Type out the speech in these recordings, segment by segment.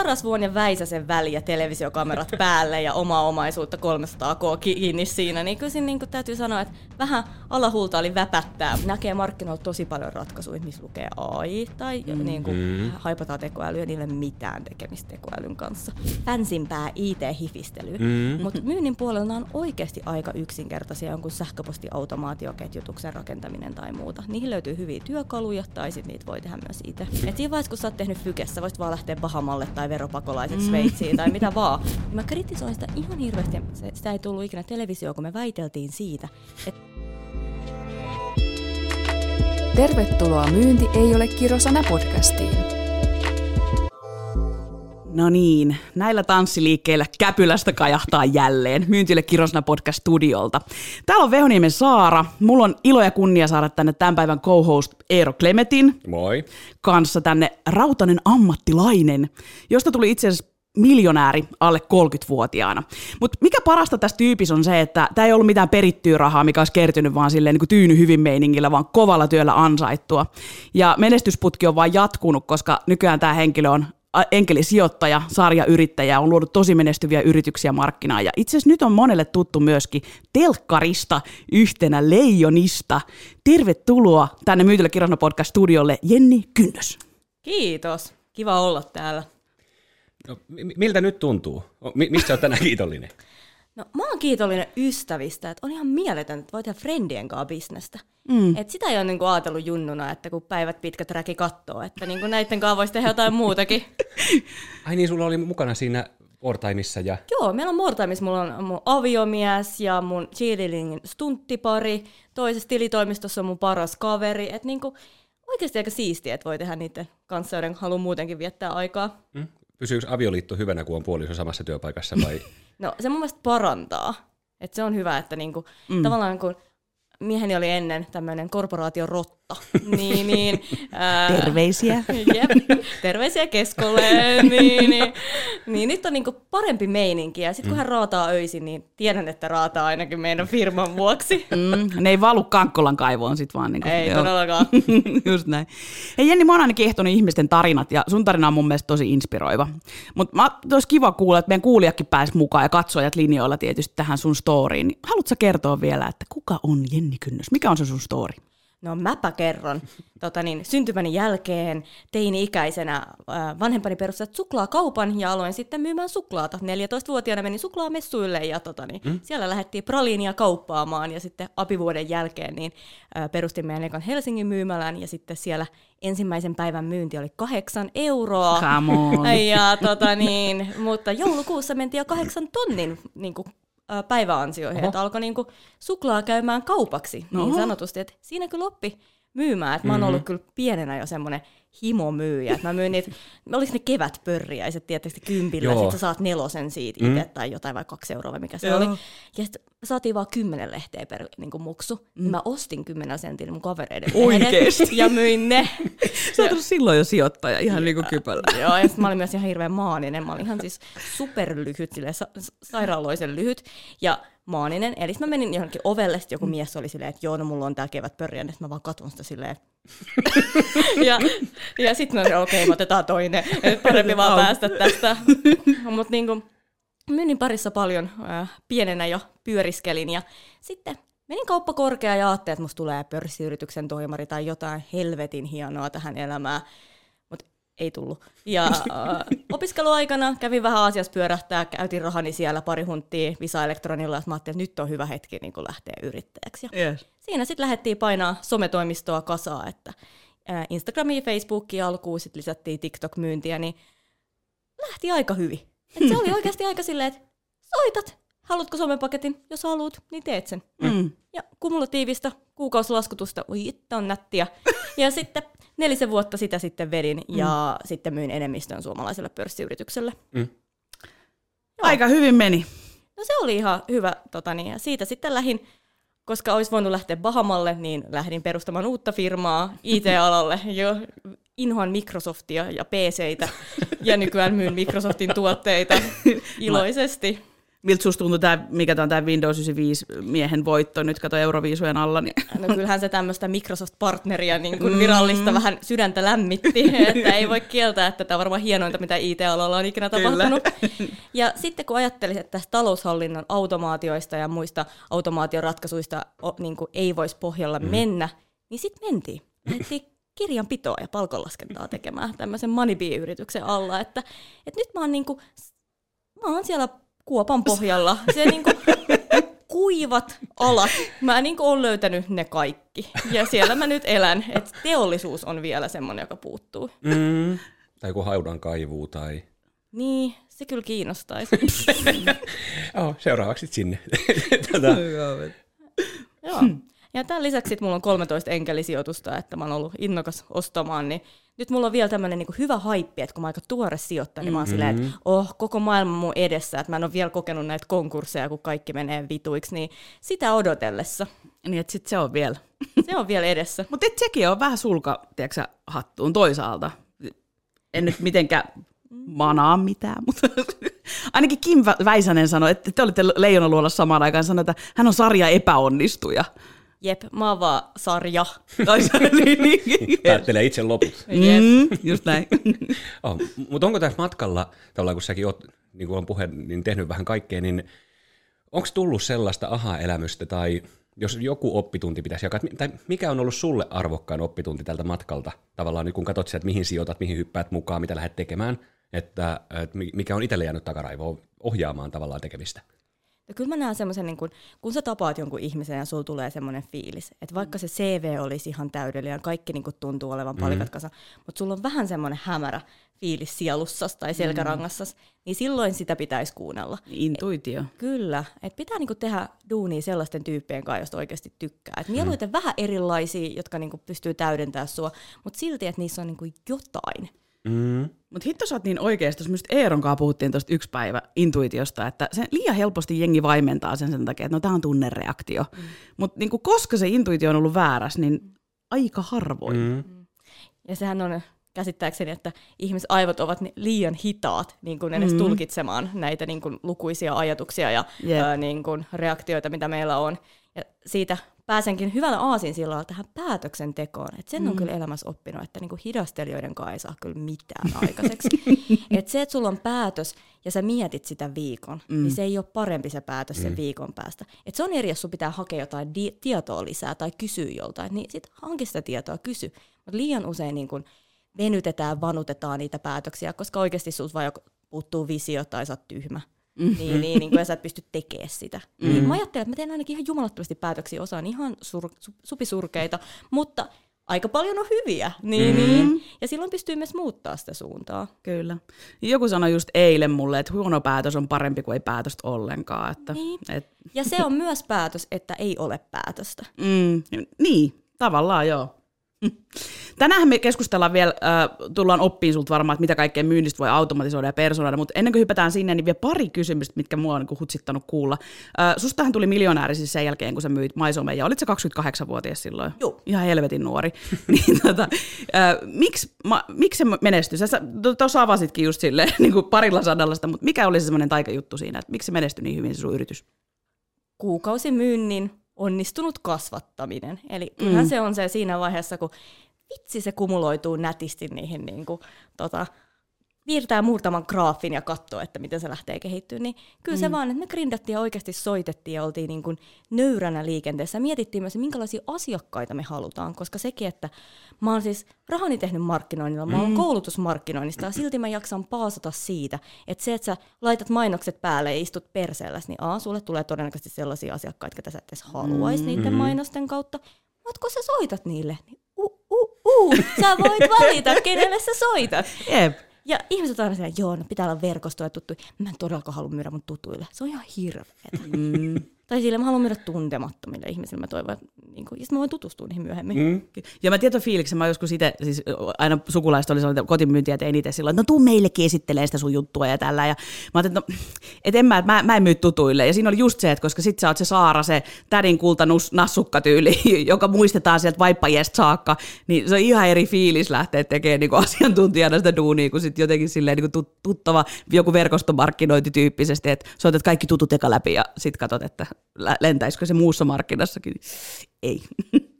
Sarasvuon ja Väisäsen väliä televisiokamerat päälle ja omaa omaisuutta 300K kiinni siinä, niin kyllä siinä niin täytyy sanoa, että vähän alahuulta oli väpättää. Näkee markkinoilla tosi paljon ratkaisuja, missä lukee AI tai niin kuin haipataan tekoälyä, niille mitään tekemistä tekoälyn kanssa. Fänsimpää IT-hifistelyä. Mutta myynnin puolella on oikeasti aika yksinkertaisia, jonkun sähköpostiautomaatioketjutuksen rakentaminen tai muuta. Niihin löytyy hyviä työkaluja tai sitten niitä voi tehdä myös itse. Et siinä vaiheessa, kun sä oot tehnyt Fykessä, voisit vaan lähteä Bahamalle tai veropakolaiseksi Sveitsiin tai mitä vaan. Ja mä kritisoin sitä ihan hirveästi. Sitä ei tullut ikinä televisioon, kun me väiteltiin siitä. Tervetuloa Myynti ei ole Kirosana -podcastiin. No niin, näillä tanssiliikkeillä käpylästä kajahtaa jälleen Myytilö Kirosna podcast studiolta. Täällä on Vehoniemen Saara. Mulla on ilo ja kunnia saada tänne tämän päivän co-host Eero Klemetin. Moi. Kanssa tänne rautainen ammattilainen, josta tuli itse asiassa miljonääri alle 30-vuotiaana. Mutta mikä parasta tässä tyypissä on se, että tämä ei ollut mitään perittyä rahaa, mikä olisi kertynyt vaan silleen niin kuin tyyny hyvin meiningillä, vaan kovalla työllä ansaittua. Ja menestysputki on vaan jatkunut, koska nykyään tämä henkilö on enkelisijoittaja, sarjayrittäjä, on luonut tosi menestyviä yrityksiä markkinaan. Ja itse asiassa nyt on monelle tuttu myöskin telkkarista yhtenä leijonista. Tervetuloa tänne Myytilö Kirosna podcast studiolle Jenni Kynnös. Kiitos. Kiva olla täällä. No, miltä nyt tuntuu? Mistä sä oot tänään kiitollinen? No, mä oon kiitollinen ystävistä, että on ihan mieletöntä, että voi tehdä friendien kanssa bisnestä. Et sitä ei ole niinku ajatellut junnuna, että kun päivät pitkät räki kattoo, että niinku näitten kanssa voisi tehdä jotain muutakin. Ai niin, sulla oli mukana siinä MoreTimessa ja... Joo, meillä on MoreTimessa, mulla on mun aviomies ja mun cheerleadingin stunttipari, toisessa tilitoimistossa on mun paras kaveri, että niinku oikeasti aika siistiä, että voi tehdä niiden kanssa, joiden haluaa muutenkin viettää aikaa. Pysyykö avioliitto hyvänä, kun on puoliso samassa työpaikassa vai... No se mun mielestä parantaa. Et se on hyvä, että niinku, tavallaan kun mieheni oli ennen tämmöinen korporaation rotta, niin... Terveisiä. Jep, terveisiä Keskolle. Niin nyt on niinku parempi meininki. Ja sitten kun hän raataa öisin, niin tiedän, että raataa ainakin meidän firman vuoksi. Ne ei valu Kankkolan kaivoon sit vaan. Niinku, ei todellakaan. Just näin. Hei Jenni, mä oon ainakin ehtonut ihmisten tarinat ja sun tarina on mun mielestä tosi inspiroiva. Mutta olisi kiva kuulla, että meidän kuulijakin pääsi mukaan ja katsojat linjoilla tietysti tähän sun storyin. Haluatko kertoa vielä, että kuka on Jenni? Kynnös. Mikä on se sun story? No mäpä kerron. Syntymäni jälkeen teini-ikäisenä vanhempani perustivat suklaakaupan ja aloin sitten myymään suklaata. 14-vuotiaana menin suklaamessuille ja siellä lähdettiin praliinia kauppaamaan ja sitten apivuoden jälkeen niin perustin meidän ekan Helsingin myymälän ja sitten siellä ensimmäisen päivän myynti oli 8 €. Come on. Ja, mutta joulukuussa mentiin jo 8 000 niinku päiväansioihin, että alkoi niinku suklaa käymään kaupaksi, niin sanotusti, että siinä kyllä oppi myymään, että mä oon ollut kyllä pienenä jo semmoinen himomyyjä, että mä myyn niitä, oliko ne kevätpörriäiset tietysti 10, sit sä saat 4 siitä itse tai jotain vai 2 € mikä se oli, ja sit saatiin vaan 10 lehteä per niinku muksu, mä ostin 10 sentillä mun kavereiden lehdet ja myin ne. Sä oot ollut silloin jo sijoittaja, ihan niinku kypällä. Joo, ja sit mä olin myös ihan hirveän maaninen, mä olin ihan siis superlyhyt, silleen sairaaloisen lyhyt, ja maaninen. Eli mä menin johonkin ovelle, joku mies oli silleen, että joo, no mulla on tää kevätpörriä, että mä vaan katson sitä silleen. ja sit mä olin, okei, me otetaan toinen, että parempi vaan päästä tästä. Mut niinku, myynnin parissa paljon pienenä jo pyöriskelin ja sitten menin kauppakorkeaan ja ajattelin, että musta tulee pörssiyrityksen toimari tai jotain helvetin hienoa tähän elämään. Ei tullut. Ja opiskeluaikana kävin vähän Aasiassa pyörähtää, käytin rahani siellä pari hunttia Visa-elektronilla, ja mä ajattelin, että nyt on hyvä hetki niin kun lähteä yrittäjäksi. Yes. Siinä sitten lähdettiin painaa sometoimistoa kasaa, että Instagramiin, Facebookiin alkuun, sitten lisättiin TikTok-myyntiä, niin lähti aika hyvin. Et se oli oikeasti aika silleen, että soitat, haluatko somepaketin? Jos haluat, niin teet sen. Ja kumulatiivista kuukausilaskutusta, oi, että on nättiä. Ja sitten 4 vuotta sitä sitten vedin ja sitten myin enemmistön suomalaiselle pörssiyritykselle. Aika hyvin meni. No se oli ihan hyvä. Ja siitä sitten lähdin, koska olisi voinut lähteä Bahamalle, niin lähdin perustamaan uutta firmaa IT-alalle. Inhoan Microsoftia ja PC:itä ja nykyään myyn Microsoftin tuotteita iloisesti. miltä susta tuntuu tämä, mikä tämä on tämä Windows 95 miehen voitto nyt, kato Euroviisujen alla. Niin. No kyllähän se tämmöistä Microsoft-partneria niin kuin virallista vähän sydäntä lämmitti, että ei voi kieltää, että tämä on varmaan hienointa, mitä IT-alalla on ikinä tapahtunut. Kyllä. Ja sitten kun ajattelisin, että tästä taloushallinnon automaatioista ja muista automaatioratkaisuista niin kuin ei voisi pohjalla mennä, niin sitten mentiin. Lähdettiin kirjanpitoa ja palkonlaskentaa tekemään tämmöisen Moneybee-yrityksen alla, että nyt mä oon, niin kuin, mä oon siellä kuopan pohjalla. Se niinku kuivat alat. Mä niinku oon löytänyt ne kaikki. Ja siellä mä nyt elän. Et teollisuus on vielä semmoinen, joka puuttuu. Mm. Tai kun haudan kaivuu tai... Niin, se kyllä kiinnostaisi. Seuraavaksi sinne. Joo. Ja tämän lisäksi sit mulla on 13 enkelisijoitusta, että mä oon ollut innokas ostamaan, niin nyt mulla on vielä tämmöinen niinku hyvä haippi, että kun mä aika tuore sijoittaja, niin mä oon silleen, että koko maailma mun edessä, että mä en ole vielä kokenut näitä konkursseja, kun kaikki menee vituiksi, niin sitä odotellessa. Niin, että sit se on vielä. Se on vielä edessä. Mutta et sekin on vähän sulka, tiedätkö, hattuun toisaalta. En nyt mitenkään manaa mitään, mutta... Ainakin Kim Väisänen sanoi, että te olitte Leijonan luolassa samaan aikaan, sanoi, että hän on sarja epäonnistuja. Jep, mä oon vaan sarja. Päättelee itse loput. Just näin. Mutta onko tässä matkalla, tavallaan kun säkin oot, niin kuin on puhe, niin tehnyt vähän kaikkea, niin onko tullut sellaista aha-elämystä, tai jos joku oppitunti pitäisi jakaa, tai mikä on ollut sulle arvokkain oppitunti tältä matkalta? Tavallaan niin kun katsot sieltä, mihin sijoitat, mihin hyppäät mukaan, mitä lähdet tekemään, että mikä on itselle jäänyt takaraivoon ohjaamaan tavallaan tekemistä? Ja kyllä mä näen semmoisen, niin kun sä tapaat jonkun ihmisen ja sulla tulee semmoinen fiilis, että vaikka se CV olisi ihan täydellinen, kaikki niin kun tuntuu olevan palikat kasa, mutta sulla on vähän semmoinen hämärä fiilis sielussas tai selkärangassas, niin silloin sitä pitäisi kuunnella. Intuitio. Kyllä, että pitää niin kun tehdä duunia sellaisten tyyppien kanssa, josta oikeasti tykkää. Et mieluiten vähän erilaisia, jotka niin kun pystyy täydentämään sua, mutta silti, että niissä on niin kun jotain. Mutta hitto sä oot niin oikeesti, jos Eeron kanssa puhuttiin tuosta yksi päivä intuitiosta, että sen liian helposti jengi vaimentaa sen takia, että no tää on tunnereaktio. Mutta niinku, koska se intuitio on ollut vääräs, niin aika harvoin. Ja sehän on käsittääkseni, että ihmisaivot ovat liian hitaat niin kun edes tulkitsemaan näitä niin kun lukuisia ajatuksia ja niin kun reaktioita, mitä meillä on. Ja siitä pääsenkin hyvällä aasinsillalla tähän päätöksentekoon. Et sen on kyllä elämässä oppinut, että niinku hidastelijoiden kanssa ei saa kyllä mitään aikaiseksi. Et se, että sulla on päätös ja sä mietit sitä viikon, niin se ei ole parempi se päätös sen viikon päästä. Et se on eri, jos sun pitää hakea jotain tietoa lisää tai kysyä joltain, niin sit hanki sitä tietoa, kysy. Mutta liian usein niinku venytetään, vanutetaan niitä päätöksiä, koska oikeasti sulta vaan puuttuu visio tai sä oot tyhmä. Niin, ja sä et pysty tekemään sitä. Niin, mä ajattelen, että mä teen ainakin ihan jumalattomasti päätöksiä, osaan ihan supisurkeita, mutta aika paljon on hyviä. Niin. Ja silloin pystyy myös muuttaa sitä suuntaa. Kyllä. Joku sanoi just eilen mulle, että huono päätös on parempi kuin ei päätöstä ollenkaan. Että, niin. Ja se on myös päätös, että ei ole päätöstä. Niin, tavallaan joo. Tänään me keskustellaan vielä, tullaan oppiin sulta varmaan, että mitä kaikkea myynnistä voi automatisoida ja personoida, mutta ennen kuin hypätään sinne, niin vielä pari kysymystä, mitkä mua on hutsittanut kuulla. Sustahan tuli miljonääri siis sen jälkeen, kun sä myit MySomeen, ja olit sä 28-vuotias silloin? Joo. Ihan helvetin nuori. Miksi se menestyi? Sä tuossa avasitkin just silleen niin parilla sadallasta, mutta mikä oli se semmoinen taikajuttu siinä, että miksi se menestyi niin hyvin se sun yritys? Kuukausimyynnin onnistunut kasvattaminen. Eli kyllähän se on se siinä vaiheessa, kun vitsi se kumuloituu nätisti niihin, niin kuin, piirtää muutaman graafin ja katsoo, että miten se lähtee kehittymään. Niin kyllä se vaan, että me grindattiin ja oikeasti soitettiin ja oltiin niin kuin nöyränä liikenteessä. Mietittiin myös, minkälaisia asiakkaita me halutaan, koska sekin, että mä oon siis rahani tehnyt markkinoinnilla, mä oon koulutusmarkkinoinnista ja silti mä jaksan paasata siitä, että se, että sä laitat mainokset päälle ja istut perseelläsi, niin sulle tulee todennäköisesti sellaisia asiakkaita, jotka sä et edes haluaisi niiden mainosten kautta. Mutta kun sä soitat niille, niin sä voit valita, kenelle sä soitat. Jep. Ja ihmiset aina sanoo, joo, no pitää olla verkostoja tuttuja. Mä en todellakaan halua myydä mun tutuille. Se on ihan hirveetä. Tai sillä mä haluan myydä tuntemattomille ihmisille. Mä toivon, niin kun, ja mä voin tutustua niihin myöhemmin. Mm. Ja mä tiedän fiiliksen, mä joskus itse, siis aina sukulaista oli sellainen kotimyyntiä, tein itse silloin, että no tuu meillekin esittelee sitä sun juttua ja tällä. Ja mä ajattelin, että no, et mä en myy tutuille. Ja siinä oli just se, että koska sit sä oot se Saara, se tädin kultanassukkatyyli, joka muistetaan sieltä vaippajästä saakka, niin se on ihan eri fiilis lähteä tekemään niin asiantuntijana sitä duunia, kun sit jotenkin silleen niin tuttava joku verkostomarkkinointityyppisesti, että soitat kaikki tutut eka läpi ja sit katsot, että lentäisikö se muussa markkinassakin? Ei.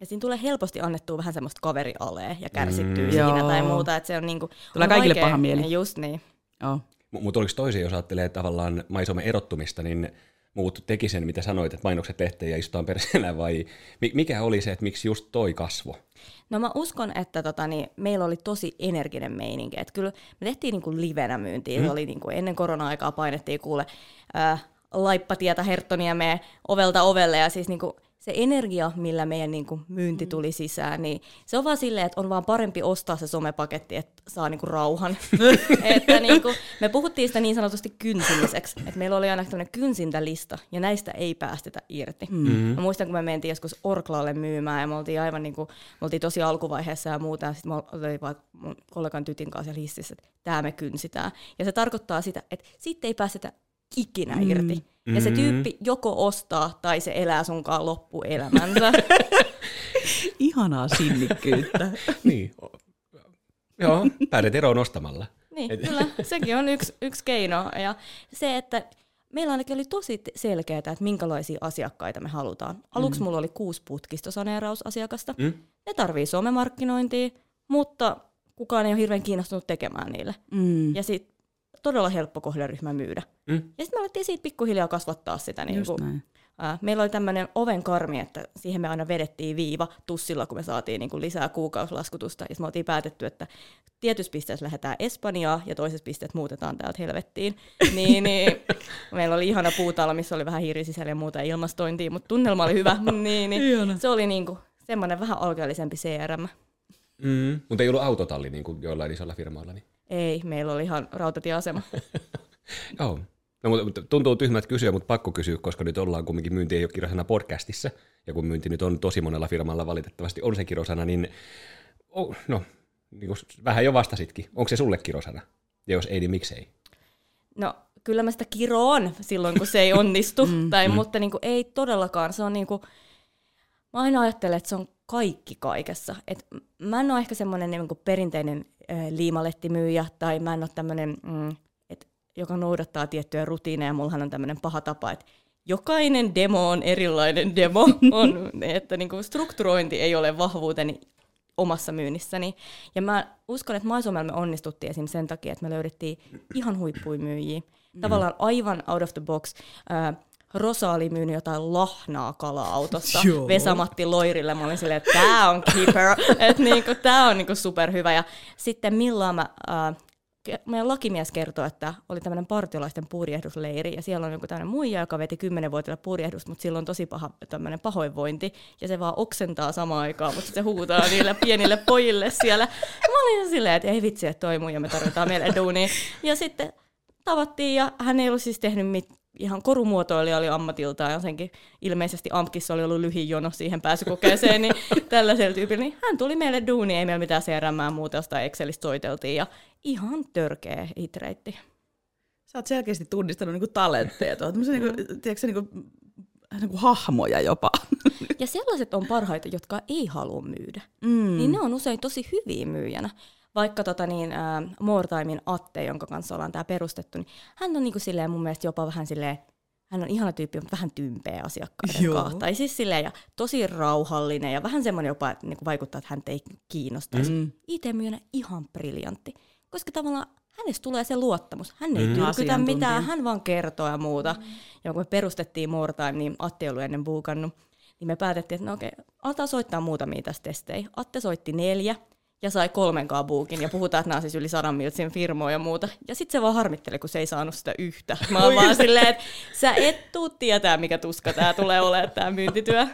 Ja siinä tulee helposti annettua vähän semmoista kaverialee ja kärsittyy siinä tai muuta, että se on niinku... Tulee kaikille paha mieli. Just niin. Mutta oliko toisin, jos ajattelee tavallaan MySomen erottumista, niin muut teki sen, mitä sanoit, että mainokset lehteen ja istutaan perseellä, vai mikä oli se, että miksi just toi kasvo? No mä uskon, että meillä oli tosi energinen meininki, että kyllä me tehtiin niinku livenä myyntiin, se oli niinku ennen korona-aikaa painettiin kuule... laippatietä Herttoniemeä ovelta ovelle, ja siis niinku se energia, millä meidän niinku myynti tuli sisään, niin se on vaan silleen, että on vaan parempi ostaa se somepaketti, että saa niinku rauhan. Että niinku, me puhuttiin sitä niin sanotusti kynsimiseksi, että meillä oli aina tämmöinen kynsintälista, ja näistä ei päästetä irti. Mm-hmm. Mä muistan, kun me mentiin joskus Orklalle myymään, ja me oltiin aivan niinku, me oltiin tosi alkuvaiheessa ja muuta, ja sitten mä olin vaan mun kollegan tytin kanssa siellä hississä, että tää me kynsitään. Ja se tarkoittaa sitä, että siitä ei päästetä ikinä irti. Mm-hmm. Ja se tyyppi joko ostaa tai se elää sunkaan loppuelämänsä. Ihanaa sinnikkyyttä. Niin. Joo, päädet eroon ostamalla. Niin, kyllä. Sekin on yksi keino. Ja se, että meillä ainakin oli tosi selkeää, että minkälaisia asiakkaita me halutaan. Aluksi mulla oli 6 putkistosaneerausasiakasta. Ne tarvii somemarkkinointia, mutta kukaan ei ole hirveän kiinnostunut tekemään niille. Ja sitten todella helppo kohderyhmä myydä. Ja sitten me alettiin siitä pikkuhiljaa kasvattaa sitä. Niin kuin, meillä oli tämmöinen ovenkarmi, että siihen me aina vedettiin viiva tussilla, kun me saatiin niin kuin lisää kuukausilaskutusta. Ja me oltiin päätetty, että tietyssä pisteessä lähdetään Espanjaan ja toisessa pisteessä muutetaan täältä helvettiin. Niin, meillä oli ihana puutalo, missä oli vähän hiiri sisällä ja muuta ilmastointia, mutta tunnelma oli hyvä. Se oli niin kuin semmoinen vähän alkeellisempi CRM. Mutta ei ollut autotalli niin kuin joillain isolla firmoilla. Niin. Ei, meillä oli ihan rautatieasema. Joo. No, mutta tuntuu tyhmät kysyä, mutta pakko kysyä, koska nyt ollaan kumminkin myynti ei ole kirosana podcastissa, ja kun myynti nyt on tosi monella firmalla valitettavasti on se kirosana, niin, niin vähän jo vastasitkin. Onko se sulle kirosana? Ja jos ei, niin miksei? No, kyllä mä sitä kiroon silloin, kun se ei onnistu, mutta niin kuin, ei todellakaan. Se on niin kuin, mä aina ajattelen, että se on kaikki kaikessa. Et mä en ole ehkä semmoinen niin kuin perinteinen liimalettimyyjä, tai mä en ole tämmöinen, joka noudattaa tiettyjä rutiineja. Mullahan on tämmöinen paha tapa, että jokainen demo on erilainen demo. Että niinku strukturointi ei ole vahvuuteni omassa myynnissäni. Ja mä uskon, että MySomella me onnistuttiin esim. Sen takia, että me löydettiin ihan huippuimyyjiä. Tavallaan aivan out of the box. Rosa oli myynyt jotain lahnaa kala-autosta Vesa-Matti Loirille. Mä olin silleen, että tää on keeper, että niinku, tää on niinku superhyvä. Ja sitten milloin meidän lakimies kertoi, että oli tämmöinen partiolaisten purjehdusleiri, ja siellä on joku tämmöinen muija, joka veti 10-vuotiailla purjehdus, mutta sillä on tosi paha tämmöinen pahoinvointi, ja se vaan oksentaa samaan aikaan, mutta se huutaa niille pienille pojille siellä. Mä olin silleen, että ei vitsi, että toi muija, me tarvitaan meille duunia. Ja sitten tavattiin, ja hän ei ollut siis tehnyt mitään. Ihan korumuotoilija oli ammatiltaan, ja senkin ilmeisesti AMKissa oli ollut lyhin jono siihen pääsykokeeseen, niin tällaisella tyypillä. Niin hän tuli meille duuni, ei meillä mitään CRM:ää muuta, jostain Excelistä soiteltiin, ja ihan törkeä hitreitti. Sä oot selkeästi tunnistanut niinku talentteja, niinku hahmoja jopa. Ja sellaiset on parhaita, jotka ei halua myydä. Niin ne on usein tosi hyviä myyjänä. Vaikka MoreTimen Atte, jonka kanssa ollaan tää perustettu, niin hän on niinku silleen mun mielestä jopa vähän silleen, hän on ihana tyyppi, mutta vähän tympeä asiakkaiden kanssa. Tai siis silleen, ja tosi rauhallinen ja vähän semmoinen jopa, että niinku vaikuttaa, että häntä ei kiinnostaisi. IT-myyjänä ihan briljantti, koska tavallaan hänestä tulee se luottamus. Hän ei tyrkytä mitään, hän vaan kertoo ja muuta. Ja kun me perustettiin MoreTime, niin Atte ei ollut ennen buukannut, niin me päätettiin, että no okei, aletaan soittaa muutamia tästä testejä. Atte soitti 4. Ja sai 3 buukin, ja puhutaan, että nämä on siis yli 100 miltsin firmoja ja muuta. Ja sitten se vaan harmitteli, kun se ei saanut sitä yhtä. Mä oon vaan silleen, että sä et tuu tietää, mikä tuska tää tulee olemaan, tää myyntityö.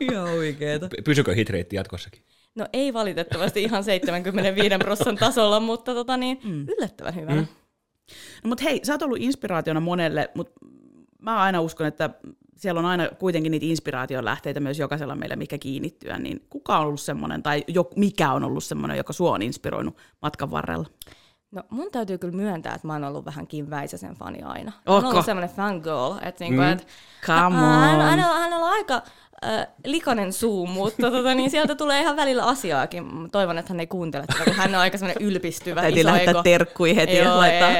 Ihan oikeeta. Pysykö hitreitti jatkossakin? No ei valitettavasti ihan 75% tasolla, mutta yllättävän hyvänä. No, mutta hei, sä oot ollut inspiraationa monelle, mutta mä aina uskon, että siellä on aina kuitenkin niitä inspiraation lähteitä myös jokaisella meillä, mikä kiinnittyä, niin kuka on ollut semmoinen, tai mikä on ollut semmoinen, joka sua on inspiroinut matkan varrella? No mun täytyy kyllä myöntää, että mä oon ollut vähän Kim Väisäsen fani aina. Oon ollut semmoinen fangirl, että niinku, et, hänellä on aika likainen suu, mutta niin sieltä tulee ihan välillä asiaakin. Mä toivon, että hän ei kuuntele, kun hän on aika semmoinen ylpistyvä. Täytyy lähettää terkkui heti ja laittaa.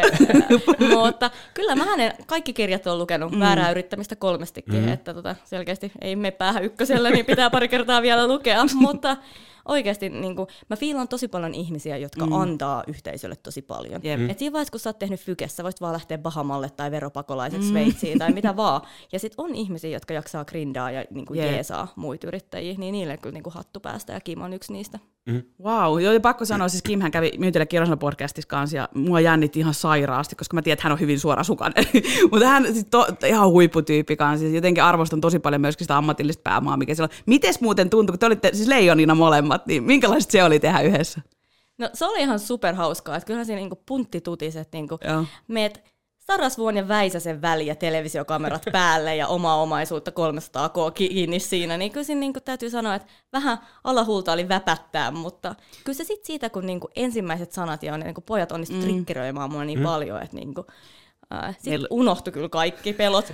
Mutta kyllä mä hänen kaikki kirjat on lukenut, väärää yrittämistä 3 että selkeästi ei mene päähän ykkösellä, niin pitää pari kertaa vielä lukea, mutta oikeasti niin kuin, mä fiilan tosi paljon ihmisiä, jotka antaa yhteisölle tosi paljon. Et siinä vaiheessa, kun sä oot tehnyt Fykessä, voisit vaan lähteä Bahamalle tai veropakolaiseksi Sveitsiin tai mitä vaan. Ja sit on ihmisiä, jotka jaksaa grindaa ja niin kuin jeesaa muita yrittäjiä, niin niille kyllä niin kuin hattu päästä, ja Kim on yksi niistä. Wow, joo, pakko sanoa, siis Kimhän kävi Myytilö Kirosna -podcastissa kanssa, ja mua jännitti ihan sairaasti, koska mä tiedän, että hän on hyvin suorasukainen, mutta hän siis ihan huipputyyppi kanssa, siis jotenkin arvostan tosi paljon myöskin sitä ammatillista pääomaa, mikä siellä on. Mites muuten tuntui, kun te olitte siis leijonina molemmat, niin minkälaiset se oli tehdä yhdessä? No se oli ihan superhauskaa, että kyllähän siinä niinku punttitutiset niinku meet Sarasvuon ja Väisäsen väliä, televisiokamerat päälle ja omaa omaisuutta 300 kiinni siinä, niin kyllä siinä niin täytyy sanoa, että vähän alahuulta oli väpättää, mutta kyllä se sitten siitä, kun niin ensimmäiset sanat ja niin pojat onnistuivat trikkeröimään mua niin paljon, että niin sitten unohtui kyllä kaikki pelot.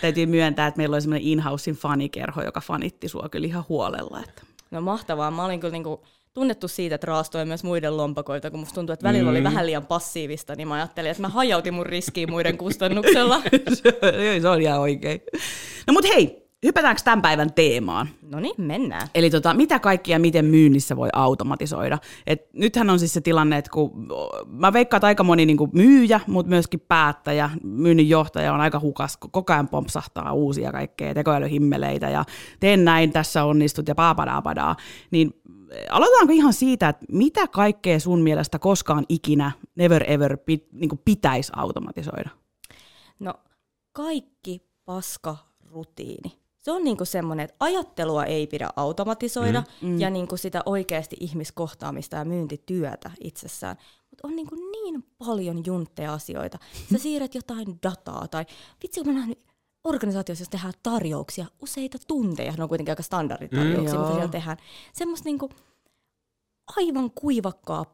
Täytyy myöntää, että meillä oli semmoinen Inhousen fanikerho, joka fanitti sua kyllä ihan huolella. Että. No mahtavaa, mä olin kyllä niinku tunnettu siitä, että raastoin myös muiden lompakoita, kun musta tuntuu, että välillä oli vähän liian passiivista, niin mä ajattelin, että mä hajautin mun riskiä muiden kustannuksella. Se on ihan oikein. No mut hei, hypätäänkö tämän päivän teemaan? No niin, mennään. Eli mitä kaikkia, miten myynnissä voi automatisoida? Et nythän on siis se tilanne, että kun mä veikkaan, että aika moni niin kuin myyjä, mutta myöskin päättäjä, myynnin johtaja on aika hukas, kun koko ajan pompsahtaa uusia kaikkea, tekoälyhimmeleitä ja teen näin, tässä onnistut ja paapadapadaa, niin aloitetaanko ihan siitä, että mitä kaikkea sun mielestä koskaan ikinä, never ever, niin pitäisi automatisoida? No kaikki paskarutiini. Se on niinku semmoinen, että ajattelua ei pidä automatisoida ja niinku sitä oikeasti ihmiskohtaamista ja myyntityötä itsessään. Mutta on niinku niin paljon juntteja asioita. Sä siirrät jotain dataa tai vitsi kun mä nähnyt organisaatioissa, jos tehdään tarjouksia, useita tunteja, ne on kuitenkin aika standarditarjouksia, mitä siellä tehdään. Semmoista niinku aivan kuivakkaa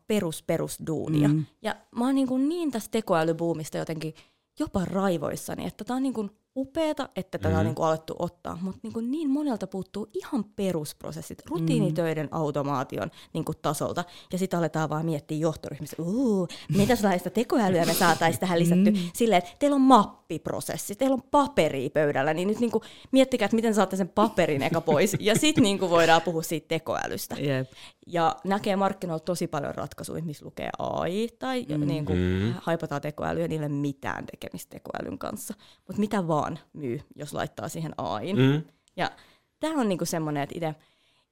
perusduunia. Ja mä oon niinku niin tästä tekoälybuumista jotenkin jopa raivoissani, että tää on niinku upeeta, että tätä on niinku alettu ottaa, mutta niinku niin monelta puuttuu ihan perusprosessit, rutiinitöiden automaation niinku tasolta, ja sitä aletaan vaan miettiä johtoryhmissä, mitä sellaista tekoälyä me saataisiin tähän lisätty, silleen, että teillä on mappiprosessi, teillä on paperia pöydällä, niin nyt niinku miettikää, että miten saatte sen paperin eka pois, ja sitten niinku voidaan puhua siitä tekoälystä. Yep. Ja näkee markkinoilla tosi paljon ratkaisuja, missä lukee AI, tai niinku haipataan tekoälyä, niillä ei ole mitään tekemistä tekoälyn kanssa, mutta mitä vaan myy, jos laittaa siihen AIin. Ja tämä on niinku semmoinen, että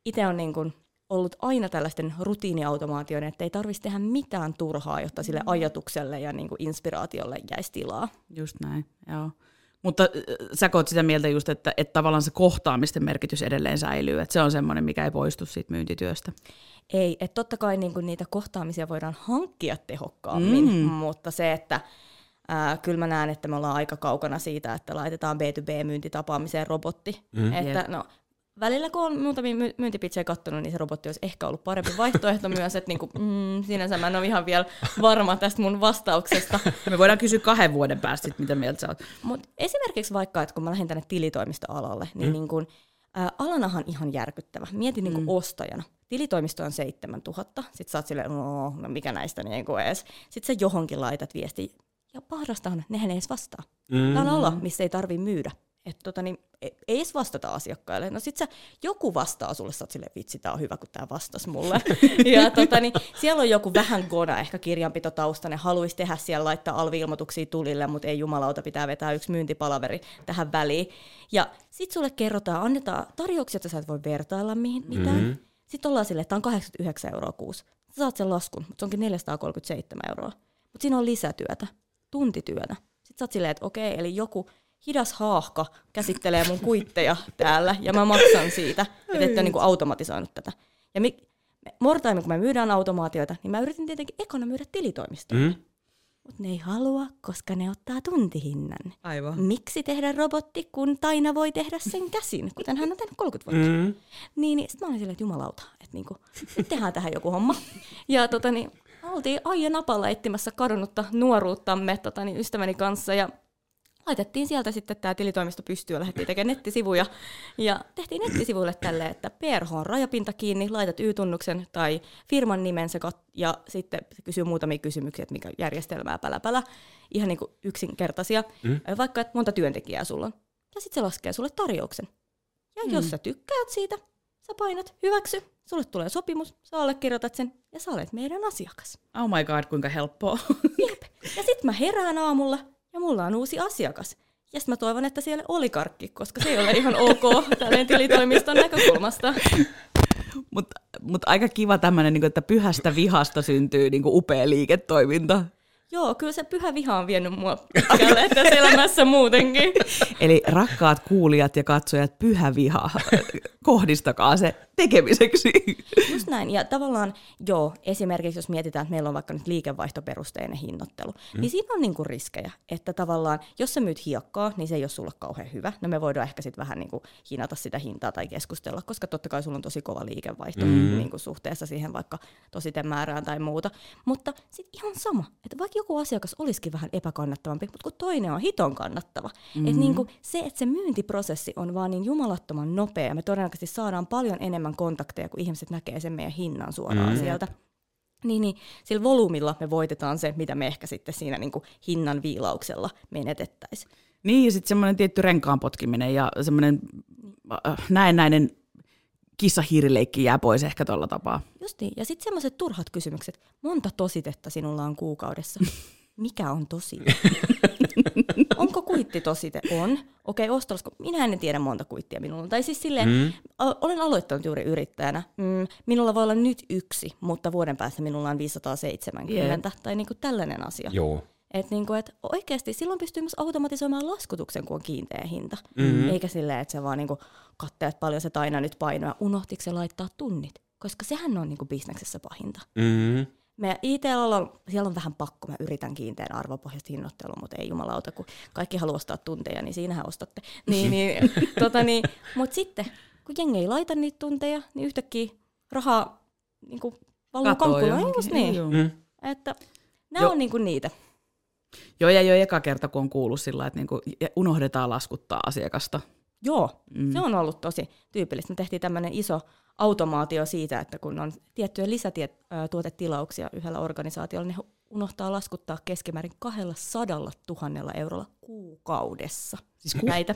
itse on niinku ollut aina tällaisten rutiiniautomaatioiden, että ei tarvitsisi tehdä mitään turhaa, jotta sille ajatukselle ja niinku inspiraatiolle jäisi tilaa. Just näin, joo. Mutta sä oot sitä mieltä just, että tavallaan se kohtaamisten merkitys edelleen säilyy, että se on semmoinen, mikä ei poistu siitä myyntityöstä. Ei, että totta kai niinku niitä kohtaamisia voidaan hankkia tehokkaammin, mutta se, että kyllä mä näen, että me ollaan aika kaukana siitä, että laitetaan B2B-myyntitapaamiseen robotti. Että, no, välillä kun on muutamia myyntipitsejä katsonut, niin se robotti olisi ehkä ollut parempi vaihtoehto myös. Että niin kuin, sinänsä mä en ole ihan vielä varma tästä mun vastauksesta. Me voidaan kysyä 2 vuoden päästä, mitä mieltä sä oot. Mut esimerkiksi vaikka, että kun mä lähdin tänne tilitoimistoalalle, niin, niin kun, alanahan ihan järkyttävä. Mietin niin kuin ostajana. Tilitoimisto on 7000. Sitten sä oot silleen, no mikä näistä niin kuin edes. Sitten sä johonkin laitat viestiä. Ja parastaan, nehän ei edes vastaa. Tää on ala, missä ei tarvii myydä. Että ei edes vastata asiakkaille. No sit joku vastaa sulle, sä oot silleen, vitsi, tää on hyvä, kun tää vastasi mulle. Ja siellä on joku vähän gona, ehkä kirjanpitotaustainen, haluaisi tehdä siellä, laittaa alvi-ilmoituksia tulille, mutta ei jumalauta, pitää vetää 1 myyntipalaveri tähän väliin. Ja sit sulle kerrotaan, annetaan tarjouksia, että sä et voi vertailla mihin mitään. Sitten ollaan silleen, että tää on 89 € kuussa. Sä saat sen laskun, mutta se onkin 437 €. Mutta siinä on lisätyötä. Tuntityönä. Sitten sä oot silleen, että okei, eli joku hidas haahka käsittelee mun kuitteja täällä, ja mä maksan siitä, että ette ole niinku automatisoinut tätä. Ja MoreTime, kun me myydään automaatioita, niin mä yritin tietenkin ekana myydä tilitoimistoon. mutta ne ei halua, koska ne ottaa tuntihinnan. Aivan. Miksi tehdä robotti, kun Taina voi tehdä sen käsin, kuten hän on tehnyt 30 vuotta. Mm-hmm. Niin sitten mä olin silleen, että jumalauta, että niinku, nyt tehdään tähän joku homma. Ja oltiin ajan napalla etsimässä kadonnutta nuoruuttamme ystäväni kanssa ja laitettiin sieltä sitten tämä tilitoimisto pystyyn, lähdettiin tekemään nettisivuja ja tehtiin nettisivuille tälleen, että PRH on rajapinta kiinni, laitat Y-tunnuksen tai firman nimensä ja sitten se kysyy muutamia kysymyksiä, että mikä järjestelmää pälä, ihan niin kuin yksinkertaisia, vaikka että monta työntekijää sulla on. Ja sitten se laskee sulle tarjouksen. Ja jos sä tykkäät siitä, sä painat hyväksy, sulle tulee sopimus, sä allekirjoitat sen ja sä olet meidän asiakas. Oh my god, kuinka helppoa. Jep. Ja sitten mä herään aamulla. Ja mulla on uusi asiakas. Ja sitten mä toivon, että siellä oli karkki, koska se ei ole ihan ok tälleen tilitoimiston näkökulmasta. Mut aika kiva tämmöinen, niinku, että pyhästä vihasta syntyy niinku, upea liiketoiminta. Joo, kyllä se pyhä viha on vienyt mua tällä tässä elämässä muutenkin. Eli rakkaat kuulijat ja katsojat, pyhä viha, kohdistakaa se tekemiseksi. Just näin, ja tavallaan joo, esimerkiksi jos mietitään, että meillä on vaikka nyt liikevaihtoperusteinen hinnoittelu, niin siinä on niinku riskejä, että tavallaan jos sä myyt hiekkaa, niin se ei ole sulle kauhean hyvä. No me voidaan ehkä sitten vähän niinku hinata sitä hintaa tai keskustella, koska totta kai sulla on tosi kova liikevaihto niinku suhteessa siihen vaikka tositemäärään tai muuta, mutta sitten ihan sama, että vaikka joku asiakas olisikin vähän epäkannattavampi, mutta kun toinen on hiton kannattava. Mm-hmm. Et niinku se, että se myyntiprosessi on vaan niin jumalattoman nopea, ja me todennäköisesti saadaan paljon enemmän kontakteja, kun ihmiset näkee sen meidän hinnan suoraan sieltä. Niin sillä volyymilla me voitetaan se, mitä me ehkä sitten siinä niinku hinnan viilauksella menetettäisiin. Niin, ja sitten semmoinen tietty renkaan potkiminen ja semmoinen näennäinen kissahiirileikki jää pois ehkä tuolla tapaa. Justiin. Ja sitten semmoiset turhat kysymykset. Monta tositetta sinulla on kuukaudessa? Mikä on tosite? Onko kuittitosite? On. Okei, ostolasko? Minä en tiedä monta kuittia minulla on. Tai siis silleen, olen aloittanut juuri yrittäjänä. Minulla voi olla nyt 1, mutta vuoden päästä minulla on 570. Tai niinku tällainen asia. Joo. Että niinku, et oikeasti silloin pystyy myös automatisoimaan laskutuksen, kun on kiinteä hinta. Mm-hmm. Eikä silleen, että sä vaan niinku kattelet paljon se Taina nyt painoa, unohtiko se laittaa tunnit. Koska sehän on niinku bisneksessä pahinta. Mm-hmm. Meidän IT-alalla siellä on vähän pakko, mä yritän kiinteän arvopohjaista hinnoittelua, mutta ei jumalauta, kun kaikki haluaa ostaa tunteja, niin siinähän ostatte. Mutta sitten, kun jengi ei laita niitä tunteja, niin yhtäkkiä rahaa niinku, valuu kankkulaan. Nämä on niinku niitä. Joo, ja jo eka kerta, kun on kuullut sillä, että niinku unohdetaan laskuttaa asiakasta. Joo, se on ollut tosi tyypillistä. Me tehtiin tämmöinen iso automaatio siitä, että kun on tiettyjä lisätuotetilauksia yhdellä organisaatiolla, ne unohtaa laskuttaa keskimäärin 200 000 eurolla kuukaudessa. Siis näitä.